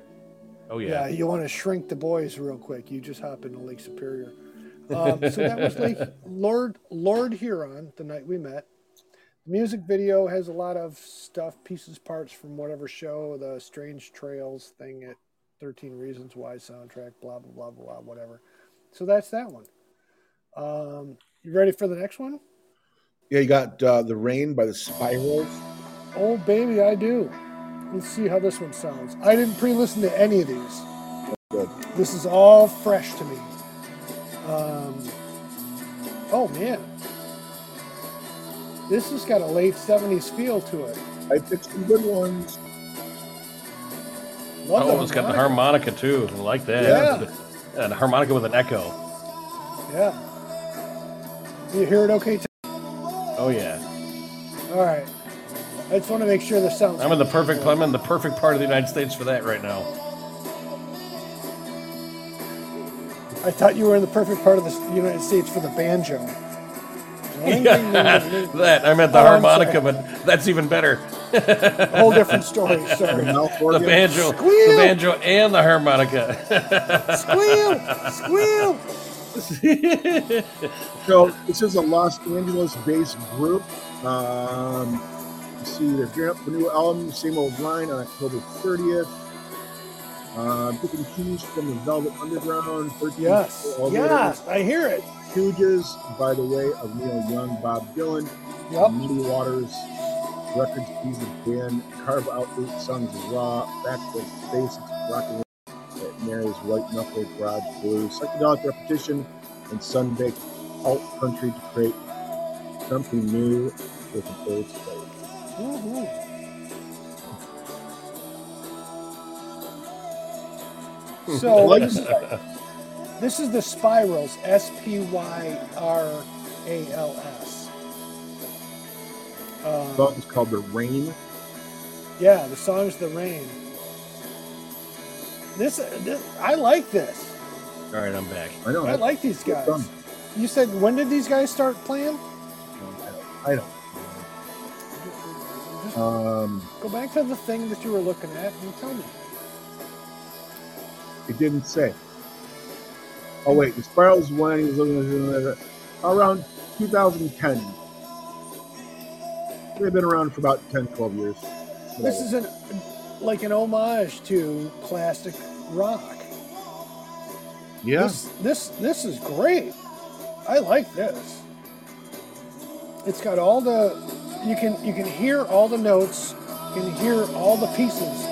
Oh, yeah. Yeah, you want to shrink the boys real quick. You just hop into Lake Superior. Um, so that was Lake Lord Lord Huron, the night we met. The music video has a lot of stuff, pieces, parts from whatever show, the Strange Trails thing at thirteen Reasons Why soundtrack, blah, blah, blah, blah, whatever. So that's that one. Um, you ready for the next one? Yeah, you got uh, The Rain by the Spirals. Oh, baby, I do. Let's see how this one sounds. I didn't pre-listen to any of these. Good. This is all fresh to me. Um, oh, man. This has got a late seventies feel to it. I picked some good ones. Love oh, it's harmonica. Got the harmonica, too. I like that. Yeah. And a harmonica with an echo. Yeah. You hear it okay, too? Oh, yeah. All right. I just want to make sure this sounds. I'm in the perfect. I'm in the perfect part of the United States for that right now. I thought you were in the perfect part of the United States for the banjo. Yeah, that I meant the oh, harmonica, but that's even better. A whole different story. Sorry. The banjo, squeal. The banjo, and the harmonica. Squeal, squeal. So this is a Los Angeles-based group. Um, See their new album, Same Old Line, on October thirtieth. Uh, picking cues from the Velvet Underground. Yes, yes, I hear it. Stooges, by the way, of Neil Young, Bob Dylan, yep. Muddy Waters, Records, Keys of Dan, Carve Out Eight Songs of Raw, Back to Basics, Rock and Roll, Mary's White Knuckle, Garage Blues, Psychedelic Repetition, and Sunbaked Alt Country to create something new with an old style. Mm-hmm. So, like, This is the Spirals, S P Y R A L S. Um, the song is called The Rain. Yeah, the song's The Rain. This, this I like this. All right, I'm back. I know. I like these guys. Fun. You said, when did these guys start playing? I don't know. Just um, go back to the thing that you were looking at and tell me. It didn't say. Oh, wait. The Spirals one, he was looking at around two thousand ten. They've been around for about ten, twelve years. This is an like an homage to classic rock. Yeah. This, this, this is great. I like this. It's got all the, you can you can hear all the notes, you can hear all the pieces.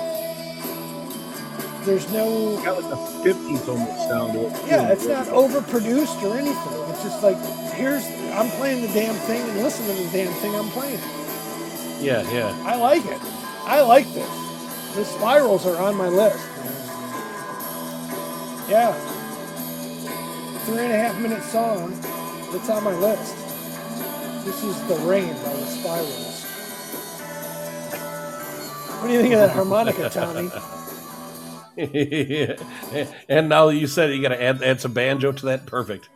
There's no... It's got like a fifties almost sound to it. Yeah, it's not overproduced or anything. It's just like, here's, I'm playing the damn thing and listen to the damn thing I'm playing. Yeah, yeah. I like it. I like this. The Spirals are on my list. Yeah. Three and a half minute song that's on my list. This is The Rain by the Spirals. What do you think of that harmonica, Tommy? And now that you said it, you got to add, add some banjo to that? Perfect.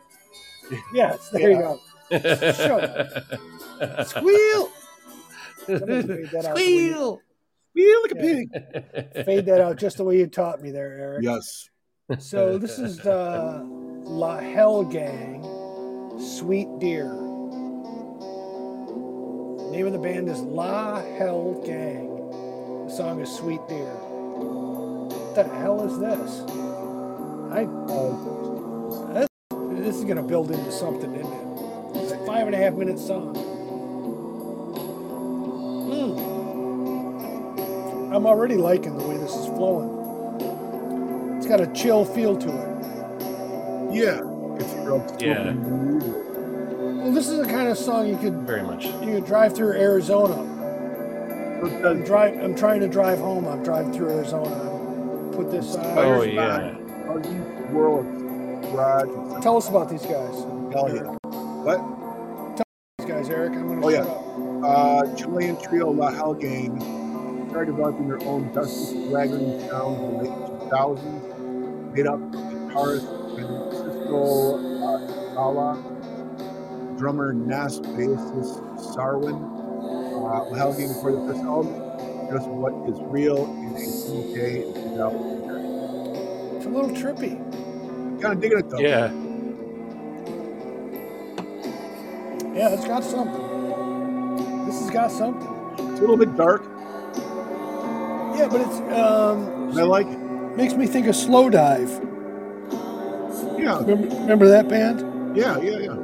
Yes, there yeah. you go. Shut up. Squeal! Squeal! Squeal like a pig. Fade that out just the way you taught me there, Eric. Yes. So this is the La Hell Gang, Sweet Deer. The name of the band is La Hell Gang. The song is Sweet Deer. What the hell is this? I uh, this is going to build into something, isn't it? It's a five and a half minute song. Mm. I'm already liking the way this is flowing. It's got a chill feel to it. Yeah. It's real cool. Yeah. Well, this is the kind of song you could very much. You could drive through Arizona. I'm, drive, I'm trying to drive home. I'm driving through Arizona. Put this on. Oh, yeah. Tell us about these guys. Tell you. What? Tell us about these guys, Eric. I'm going to oh, shut yeah. up. Uh, Chilean trio La Hell Gang started developing their own dusty, swaggering sound in the late two thousands, made up of guitarist Francisco uh, Ala, drummer Nas, bassist Sarwin. Uh, La Hell Gang before the first album, Just What Is Real, in a U K. It's a little trippy. Kind of digging it though. Yeah. Yeah, it's got something. This has got something. It's a little bit dark. Yeah, but it's. Um, I like it. Makes me think of Slow Dive. Yeah. Remember, remember that band? Yeah, yeah, yeah.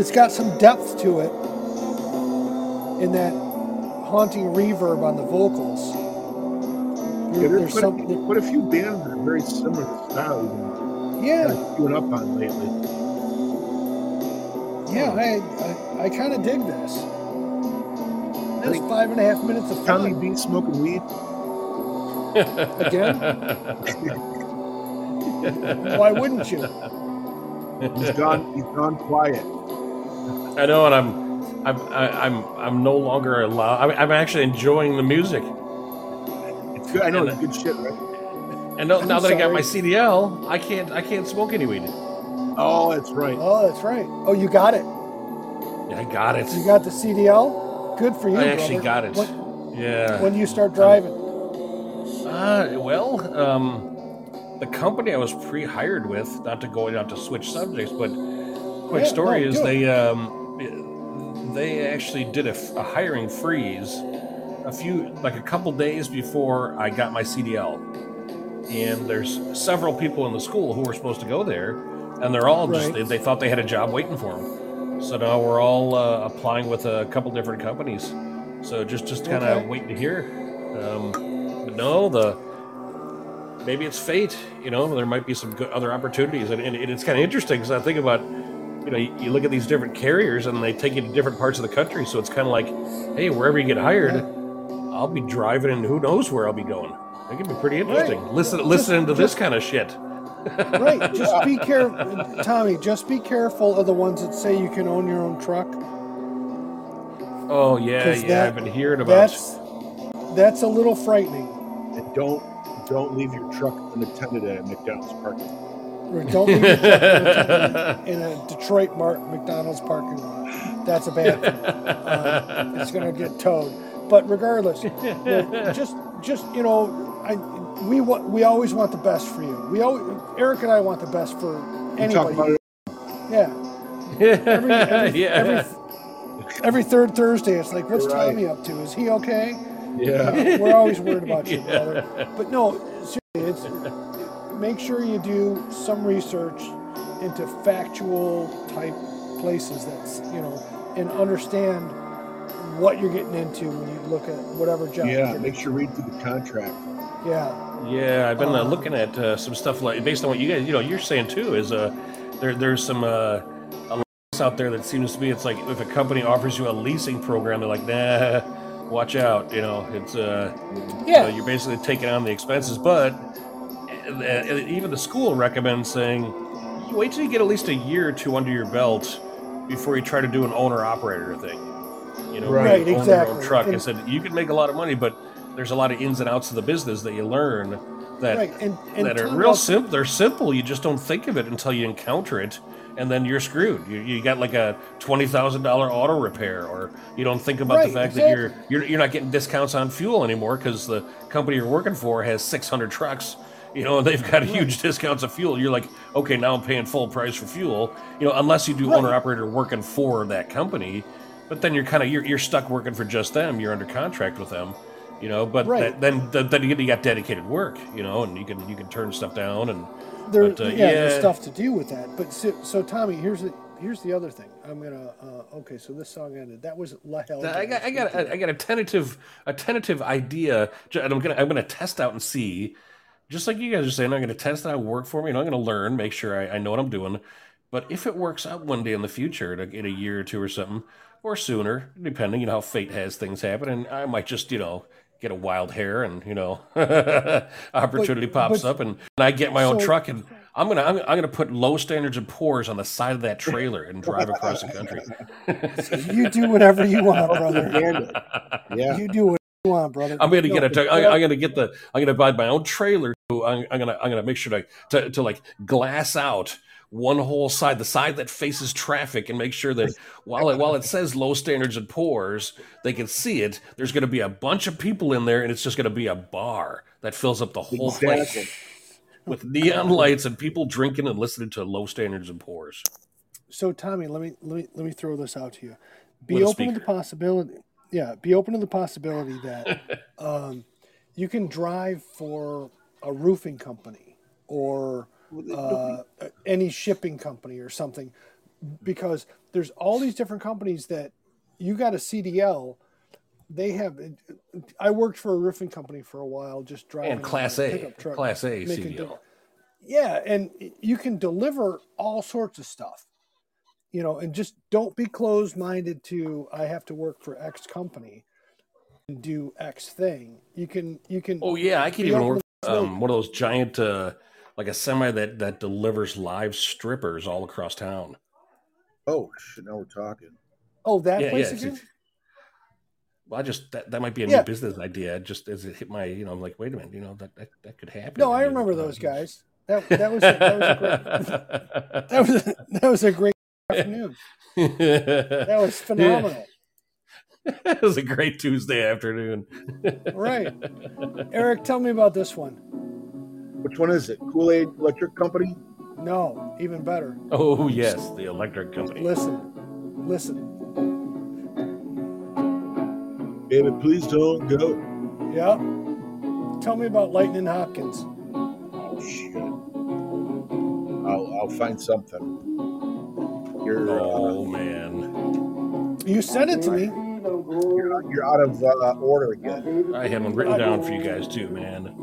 It's got some depth to it, in that haunting reverb on the vocals. Yeah, there's there's quite, a, quite a few bands that are very similar to style. Yeah, I've been up on lately. Yeah, oh. I I, I kind of dig this. That's five and a half minutes of fun. Tommy B smoking weed again. Why wouldn't you? He's gone. He's gone quiet. I know, and I'm I'm I, I'm I'm no longer allowed. I'm, I'm actually enjoying the music. Good, I know it's good shit, right? And no, now sorry. that I got my C D L, I can't I can't smoke any weed. Oh, that's right. Oh, that's right. Oh, you got it. Yeah, I got it. You got the C D L? Good for you. I actually brother. got it. What, yeah. When do you start driving? Um, uh, well, um, the company I was pre-hired with, not to go not to switch subjects, but quick yeah, story no, is they um, they actually did a, a hiring freeze. A few, like a couple days before I got my C D L, and there's several people in the school who were supposed to go there, and they're all just, right. they, they thought they had a job waiting for them. So now we're all uh, applying with a couple different companies. So just, just kind of okay. waiting to hear. Um, but no, the, maybe it's fate, you know, there might be some good other opportunities. And, and, and it's kind of interesting because I think about, you know, you look at these different carriers and they take you to different parts of the country. So it's kind of like, hey, wherever you get hired, yeah. I'll be driving and who knows where I'll be going. That could be pretty interesting. Right. Listen, just, listening to just, this kind of shit. Right. Just be careful, Tommy. Just be careful of the ones that say you can own your own truck. Oh yeah, yeah. That, I've been hearing about. That's that's a little frightening. And don't don't leave your truck unattended at a McDonald's parking lot. Or don't leave your truck in a Detroit Mart McDonald's parking lot. That's a bad thing. Uh, it's gonna get towed. But regardless, just just you know, I. We want, we always want the best for you. We always, Eric and I want the best for anybody. About it. Yeah. Every, every, yeah. Every, every third Thursday, it's like, what's right. Tommy up to? Is he okay? Yeah. You know, we're always worried about you, yeah. brother. But no, seriously, it's, make sure you do some research into factual type places that's, you know, and understand what you're getting into when you look at whatever job. Yeah, make sure you read through the contract. Yeah. Yeah, I've been uh, looking at uh, some stuff like based on what you guys, you know, you're saying too. Is uh, there there's some uh, allowance out there that seems to be it's like if a company offers you a leasing program, they're like, nah, watch out. You know, it's uh, yeah, you know, you're basically taking on the expenses. But uh, even the school recommends saying, wait till you get at least a year or two under your belt before you try to do an owner operator thing. You know, right? Own exactly. Your own truck. And, and said you can make a lot of money, but there's a lot of ins and outs of the business that you learn that right. and, and that are real simple. They're simple. You just don't think of it until you encounter it, and then you're screwed. You you got like a twenty thousand dollar auto repair, or you don't think about right, the fact exactly. that you're you're you're not getting discounts on fuel anymore because the company you're working for has six hundred trucks. You know, and they've got right. huge discounts of fuel. You're like, okay, now I'm paying full price for fuel. You know, unless you do right. owner operator working for that company, but then you're kind of you're you're stuck working for just them. You're under contract with them. You know, but right. that, then then you got dedicated work, you know, and you can you can turn stuff down and there, but, uh, yeah, yeah, there's stuff to do with that. But so, so Tommy, here's the here's the other thing. I'm gonna uh, okay. So this song ended. That was La Hell. I got I got I, I got a tentative a tentative idea. And I'm gonna I'm gonna test out and see, just like you guys are saying. I'm gonna test out work for me, and I'm gonna learn, make sure I, I know what I'm doing. But if it works out one day in the future, in a, in a year or two or something, or sooner, depending, you know, how fate has things happen, and I might just, you know, get a wild hair and, you know, opportunity but, pops but, up and, and I get my so, own truck and I'm going to, I'm, I'm going to put low standards and pours on the side of that trailer and drive across the country. So you do whatever you want, brother. Yeah. You do whatever you want, brother. I'm going to get a, I'm, I'm going to get the, I'm going to buy my own trailer. I'm, I'm going to, I'm going to make sure to, to, to like glass out one whole side, the side that faces traffic, and make sure that while it, while it says low standards and pours, they can see it. There's going to be a bunch of people in there, and it's just going to be a bar that fills up the whole exactly. place with neon lights and people drinking and listening to low standards and pours. So, Tommy, let me let me let me throw this out to you. Be with open to the possibility. Yeah, be open to the possibility that um, you can drive for a roofing company or. Uh, any shipping company or something, because there's all these different companies that you got a C D L. They have. I worked for a roofing company for a while, just driving and class a, a pickup truck, class A C D L. De- yeah, and you can deliver all sorts of stuff, you know, and just don't be closed-minded to I have to work for X company and do X thing. You can you can. Oh yeah, I can even work um, one of those giant. Uh, Like a semi that, that delivers live strippers all across town. Oh, now we're talking. Oh, that yeah, place yeah, again? Well, I just that, that might be a yeah. new business idea. Just as it hit my, you know, I'm like, wait a minute, you know, that that, that could happen. No, I, I remember those guys. That that was that was a great that was a, that was a great afternoon. That was phenomenal. It was a great Tuesday afternoon. Right, Eric, tell me about this one. Which one is it? Kool-Aid Electric Company? No, even better. Oh, yes, the electric company. Listen, listen. Baby, please don't go. Yeah. Tell me about Lightnin' Hopkins. Oh, shit. I'll, I'll find something. You're, oh, uh, man. You sent it to me. You're, you're out of uh, order again. I have them written down for you guys, too, man.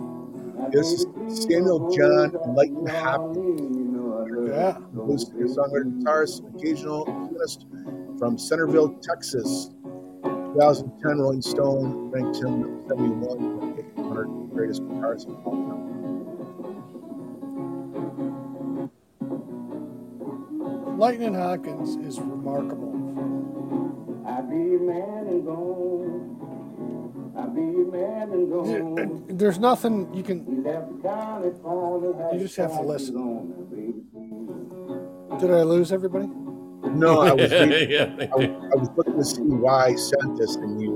This is Samuel John Lightnin' Hopkins. Yeah. Songwriter, guitarist, and occasional pianist from Centerville, Texas. twenty ten Rolling Stone ranked him seventy-one one hundred greatest guitarists of all time. Lightnin' Hopkins is remarkable. I be a man and gone. I be a man and gone. There, there's nothing you can. You just have to listen. Did I lose everybody? No, I was, reading, yeah, yeah. I, I was looking to see why I sent this, and you,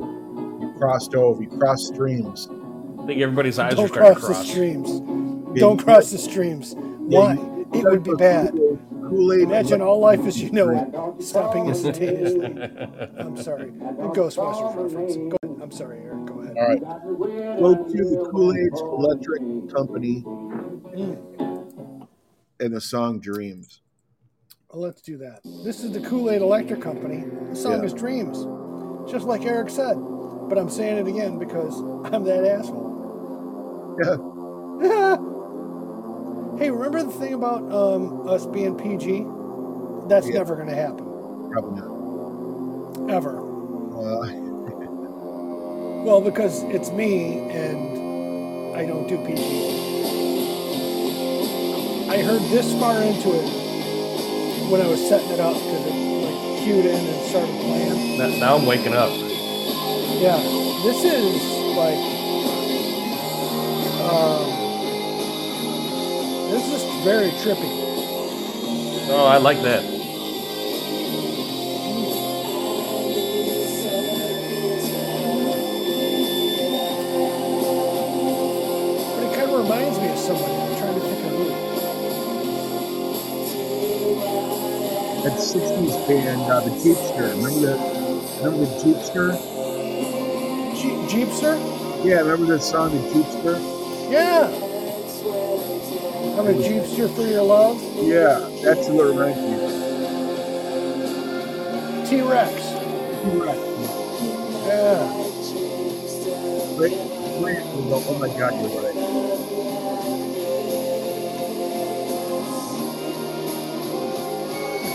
you crossed over. You crossed streams. I think everybody's eyes Don't are starting cross to cross. The streams. Yeah, Don't you, cross the streams. Yeah, why? You, it would be bad. Kool-Aid Imagine all life as you know it, stopping instantaneously. I'm sorry. A Ghostbusters reference. Go ahead. I'm sorry, Eric. Go ahead. All right. Go to the Kool-Aid Electric Company mm. and the song Dreams. Let's do that. This is the Kool-Aid Electric Company. The song yeah. is Dreams, just like Eric said. But I'm saying it again because I'm that asshole. Yeah. Hey, remember the thing about um, us being P G? That's yeah. never going to happen. Probably not. Ever. Uh. Well, because it's me and I don't do P G. I heard this far into it when I was setting it up because it like cued in and started playing. Now, now I'm waking up. Yeah. This is like... Um... Uh, This is very trippy. Oh, I like that. But it kind of reminds me of somebody. I'm trying to think of who. That sixties band, uh, the Jeepster. Remember the, remember the Jeepster? Je- Jeepster? Yeah, remember that song, the Jeepster? Yeah. I'm a Jeepster for your love? Yeah, that's a little right here. T-Rex. T-Rex. Yeah. Great plant. Oh my God, you're right.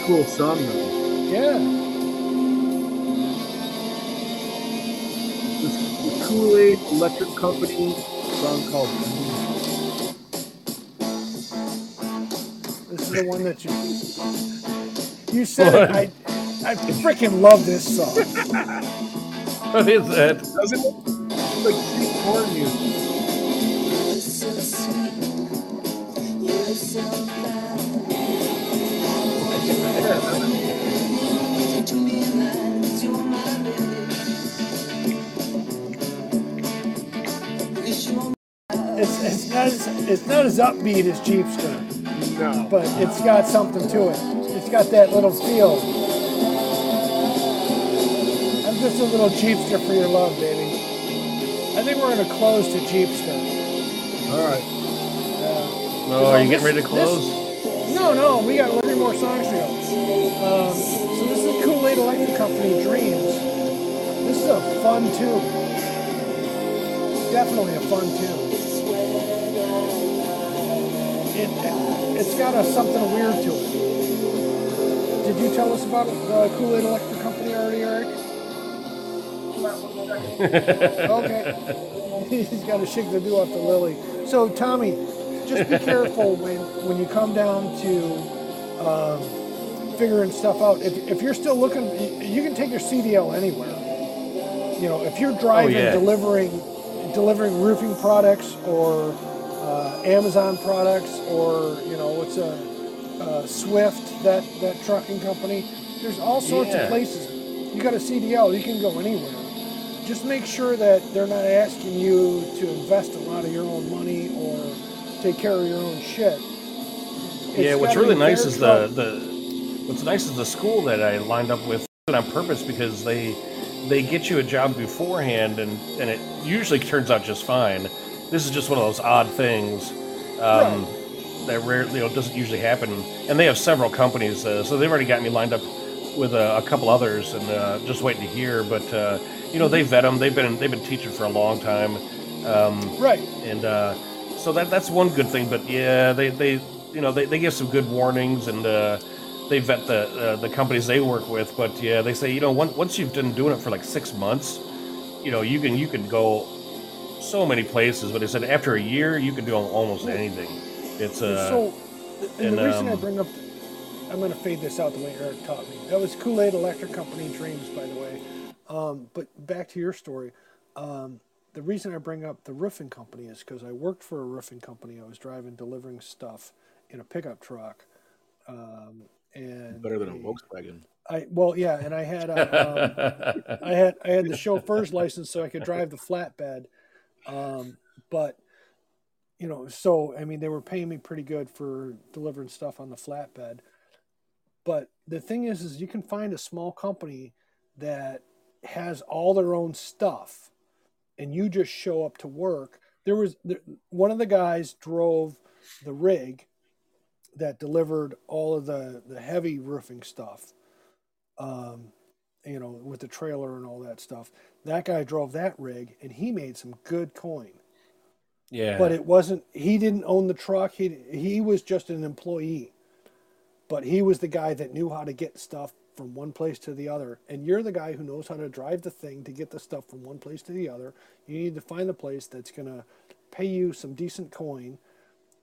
Cool song, though. Yeah. The Kool-Aid Electric Company song called... The one that you you said it, I I freaking love this song. What is that? Doesn't it like sweet corn music? It's it's not as it's not as upbeat as Jeepster. No. But it's got something to it. It's got that little feel. I'm just a little Jeepster for your love, baby. I think we're going to close to Jeepster. All right. Uh, no, are you getting ready to close? This, no, no. We got three more songs to go. Um, so this is Kool-Aid Electric Company, Dreams. This is a fun tune. Definitely a fun tune. It, it, it's got a, something weird to it. Did you tell us about uh, Kool-Aid Electric Company already, Eric? Okay. He's got to shake the dew off the lily. So, Tommy, just be careful when, when you come down to um, figuring stuff out. If, if you're still looking, you can take your C D L anywhere. You know, if you're driving, oh, yeah. delivering, delivering roofing products or... Uh, Amazon products, or you know, what's a uh, Swift, that that trucking company. There's all sorts yeah. of places. You got a C D L, you can go anywhere. Just make sure that they're not asking you to invest a lot of your own money or take care of your own shit. It's yeah, what's really nice is the, the what's nice is the school that I lined up with on purpose, because they they get you a job beforehand, and and it usually turns out just fine. This is just one of those odd things um, right. that rarely, you know, doesn't usually happen. And they have several companies, uh, so they've already got me lined up with uh, a couple others, and uh, just waiting to hear. But uh, you know, they vet them. They've been they've been teaching for a long time, um, right? And uh, so that that's one good thing. But yeah, they, they you know they, they give some good warnings, and uh, they vet the uh, the companies they work with. But yeah, they say, you know, once once you've been doing it for like six months, you know, you can you can go. So many places, but they said after a year you can do almost anything. It's uh, so, and, and the um, reason I bring up I'm going to fade this out the way Eric taught me. That was Kool-Aid Electric Company Dreams, by the way. Um, but back to your story. Um, the reason I bring up the roofing company is because I worked for a roofing company. I was driving, delivering stuff in a pickup truck. Um, and Better than a Volkswagen. I well, yeah, and I had a, um, I had I had the chauffeur's license so I could drive the flatbed. Um, but, you know, so, I mean, they were paying me pretty good for delivering stuff on the flatbed. But the thing is, is you can find a small company that has all their own stuff and you just show up to work. There was there, one of the guys drove the rig that delivered all of the, the heavy roofing stuff, um, you know, with the trailer and all that stuff. That guy drove that rig and he made some good coin. Yeah. But it wasn't, he didn't own the truck. He, he was just an employee. But he was the guy that knew how to get stuff from one place to the other. And you're the guy who knows how to drive the thing to get the stuff from one place to the other. You need to find the place that's going to pay you some decent coin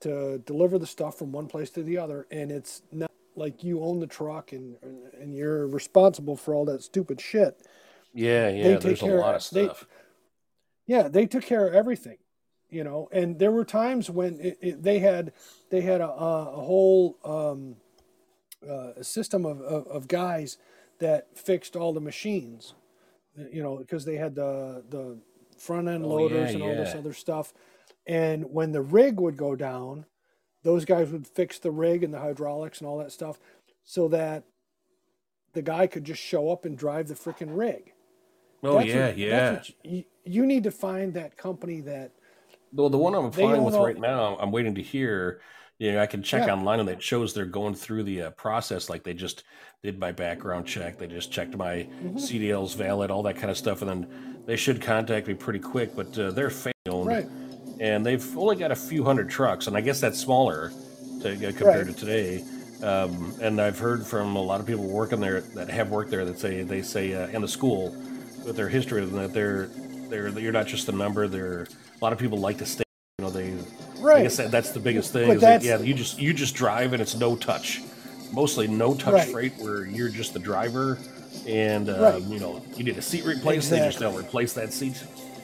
to deliver the stuff from one place to the other. And it's not like you own the truck and and you're responsible for all that stupid shit. Yeah, yeah, there's a lot of stuff. They, yeah, they took care of everything. You know, and there were times when it, it, they had they had a, a whole... Um, Uh, a system of, of, of guys that fixed all the machines, you know, because they had the the front end loaders oh, yeah, and all yeah. this other stuff. And when the rig would go down, those guys would fix the rig and the hydraulics and all that stuff so that the guy could just show up and drive the freaking rig. Oh, that's yeah, what, yeah. That's what you, you need to find that company that... Well, the one I'm flying with all... right now, I'm waiting to hear... You know, I can check yeah. online and it shows they're going through the uh, process. Like they just did my background check. They just checked my mm-hmm. C D Ls valid, all that kind of stuff. And then they should contact me pretty quick, but uh, they're family-owned. Right. And they've only got a few hundred trucks. And I guess that's smaller to, uh, compared right. to today. Um, and I've heard from a lot of people working there that have worked there that say, they say, uh, and the school with their history of them, that they're, they're, you're not just a number. They're, a lot of people like to stay, you know, they, Right. I guess that, that's the biggest thing. Is that, yeah, you just you just drive and it's no touch, mostly no touch right. freight where you're just the driver, and uh, right. you know you need a seat replaced. Exactly. They just they'll replace that seat.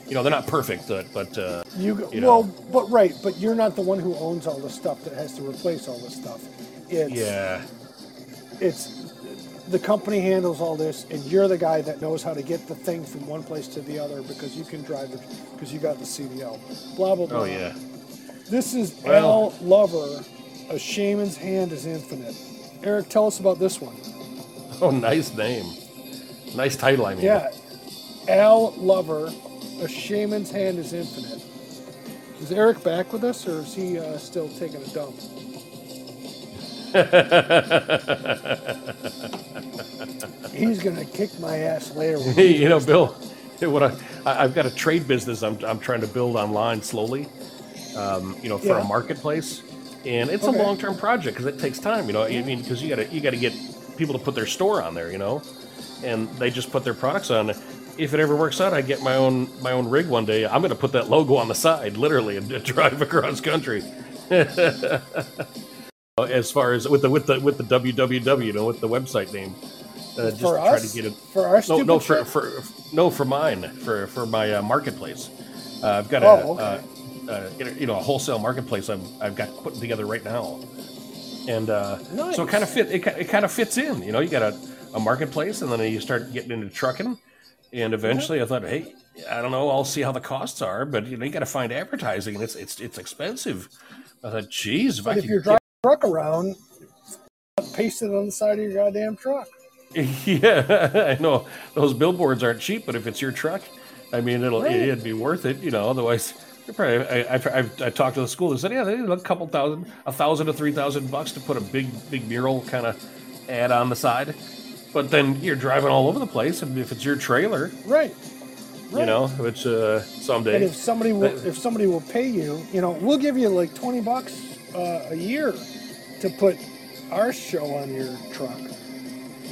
You know they're not perfect, but uh, you, you know. well, but right, but you're not the one who owns all the stuff that has to replace all the stuff. It's, yeah, it's the company handles all this, and you're the guy that knows how to get the thing from one place to the other because you can drive it because you got the C D L. Blah blah blah. Oh yeah. This is well, Al Lover, A Shaman's Hand is Infinite. Eric, tell us about this one. Oh, nice name. Nice title, I mean. Yeah. Al Lover, A Shaman's Hand is Infinite. Is Eric back with us, or is he uh, still taking a dump? He's going to kick my ass later. Hey, you know, Bill, what I, I, I've got a trade business I'm, I'm trying to build online slowly. Um, you know, for yeah. a marketplace, and it's okay. a long-term project because it takes time. You know, I mean, because you gotta you gotta get people to put their store on there. You know, and they just put their products on. If it ever works out, I get my own my own rig one day. I'm gonna put that logo on the side, literally, and drive across country. As far as with the with the with the W W W, you know, with the website name, uh, just for to us? try to get it for our no no for, for no for mine for for my uh, marketplace. Uh, I've got oh, a. Okay. Uh, Uh, you know, a wholesale marketplace I've I've got putting together right now, and uh, nice. so it kind of fit it, it kind of fits in. You know, you got a, a marketplace, and then you start getting into trucking, and eventually mm-hmm. I thought, hey, I don't know, I'll see how the costs are, but you know, you got to find advertising, and it's it's it's expensive. I thought, geez, if, but I if you're driving a truck around, paste it on the side of your goddamn truck. yeah, I know those billboards aren't cheap, but if it's your truck, I mean, it'll right. it'd be worth it. You know, otherwise. Probably, I, I, I've, I talked to the school. They said, yeah, they need a couple thousand, a thousand to three thousand bucks to put a big, big mural kind of ad on the side. But then you're driving all over the place, and if it's your trailer, right, right. you know, which uh, someday. And if somebody will, uh, if somebody will pay you, you know, we'll give you like twenty bucks uh, a year to put our show on your truck.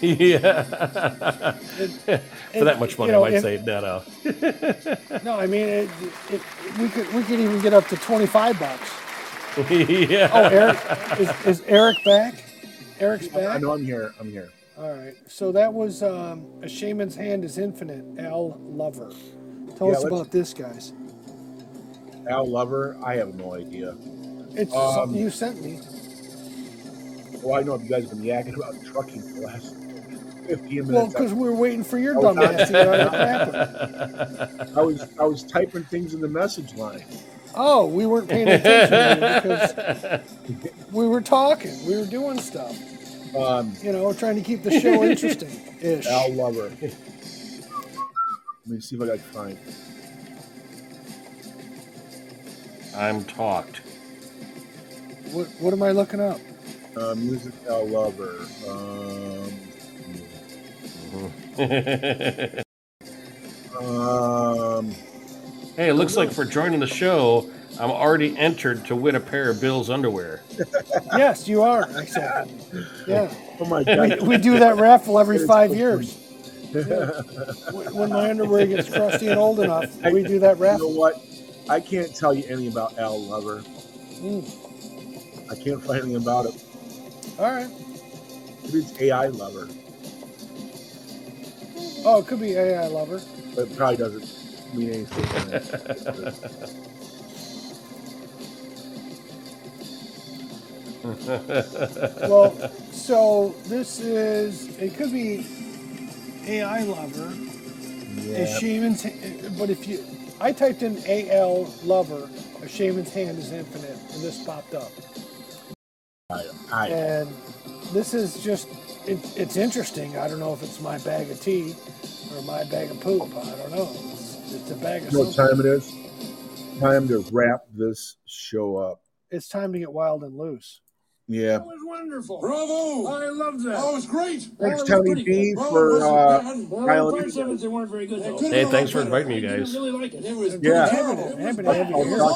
Yeah. It, for that much money, you know, I might it, say no, no. no, I mean, it, it, we could we could even get up to twenty-five bucks. yeah. Oh, Eric, is, is Eric back? Eric's back? I know I'm here. I'm here. All right. So that was um, A Shaman's Hand is Infinite, Al Lover. Tell yeah, us about this, guys. Al Lover? I have no idea. It's um, something you sent me. Well, I know you guys have been yakking about trucking for the last fifteen minutes. Well, because we were waiting for your dumbass to get out. I was I was typing things in the message line. Oh, we weren't paying attention because we were talking. We were doing stuff. Um, you know, trying to keep the show interesting-ish. Al Lover. Let me see if I got time. I'm talked. What What am I looking up? Uh, music Al Lover. Um, um, hey, it looks like for joining the show, I'm already entered to win a pair of Bill's underwear. Yes, you are. Exactly. Yeah. Oh my God. We, we do that raffle every five years. Yeah. When my underwear gets crusty and old enough, we do that raffle. You know what? I can't tell you anything about Al Lover. Mm. I can't find anything about it. All right. Maybe it's A I Lover. Oh, it could be A I Lover. But it probably doesn't mean anything. Well, so this is, it could be A I Lover. Yeah. A shaman's, but if you, I typed in A L Lover, A Shaman's Hand is Infinite, and this popped up. I, I, and this is just, it, it's interesting. I don't know if it's my bag of tea or my bag of poop. I don't know. It's, it's a bag of, you know what time it is? Time to wrap this show up. It's time to get wild and loose. Yeah. That was wonderful. Bravo. I loved that. Oh, it was great. Thanks, Tommy B, for uh, hey, thanks for inviting me, guys. I really like it. It was yeah. I,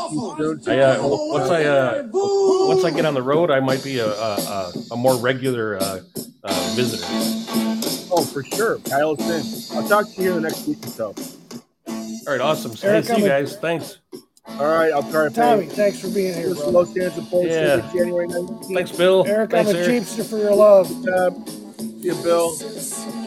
uh, once I uh, once I get on the road, I might be a a, a more regular uh, uh, visitor. Oh, for sure. Kyle, it's in. I'll talk to you next week or so. All right, awesome. So, Eric, hey, see you guys. Thanks. All right, I'll try to Tommy, pay. Thanks for being here, bro. Los Angeles Poets, yeah. January nineteenth. Thanks, Bill. Eric, thanks, I'm a Eric. Jeepster for your love. Uh, see you, Bill.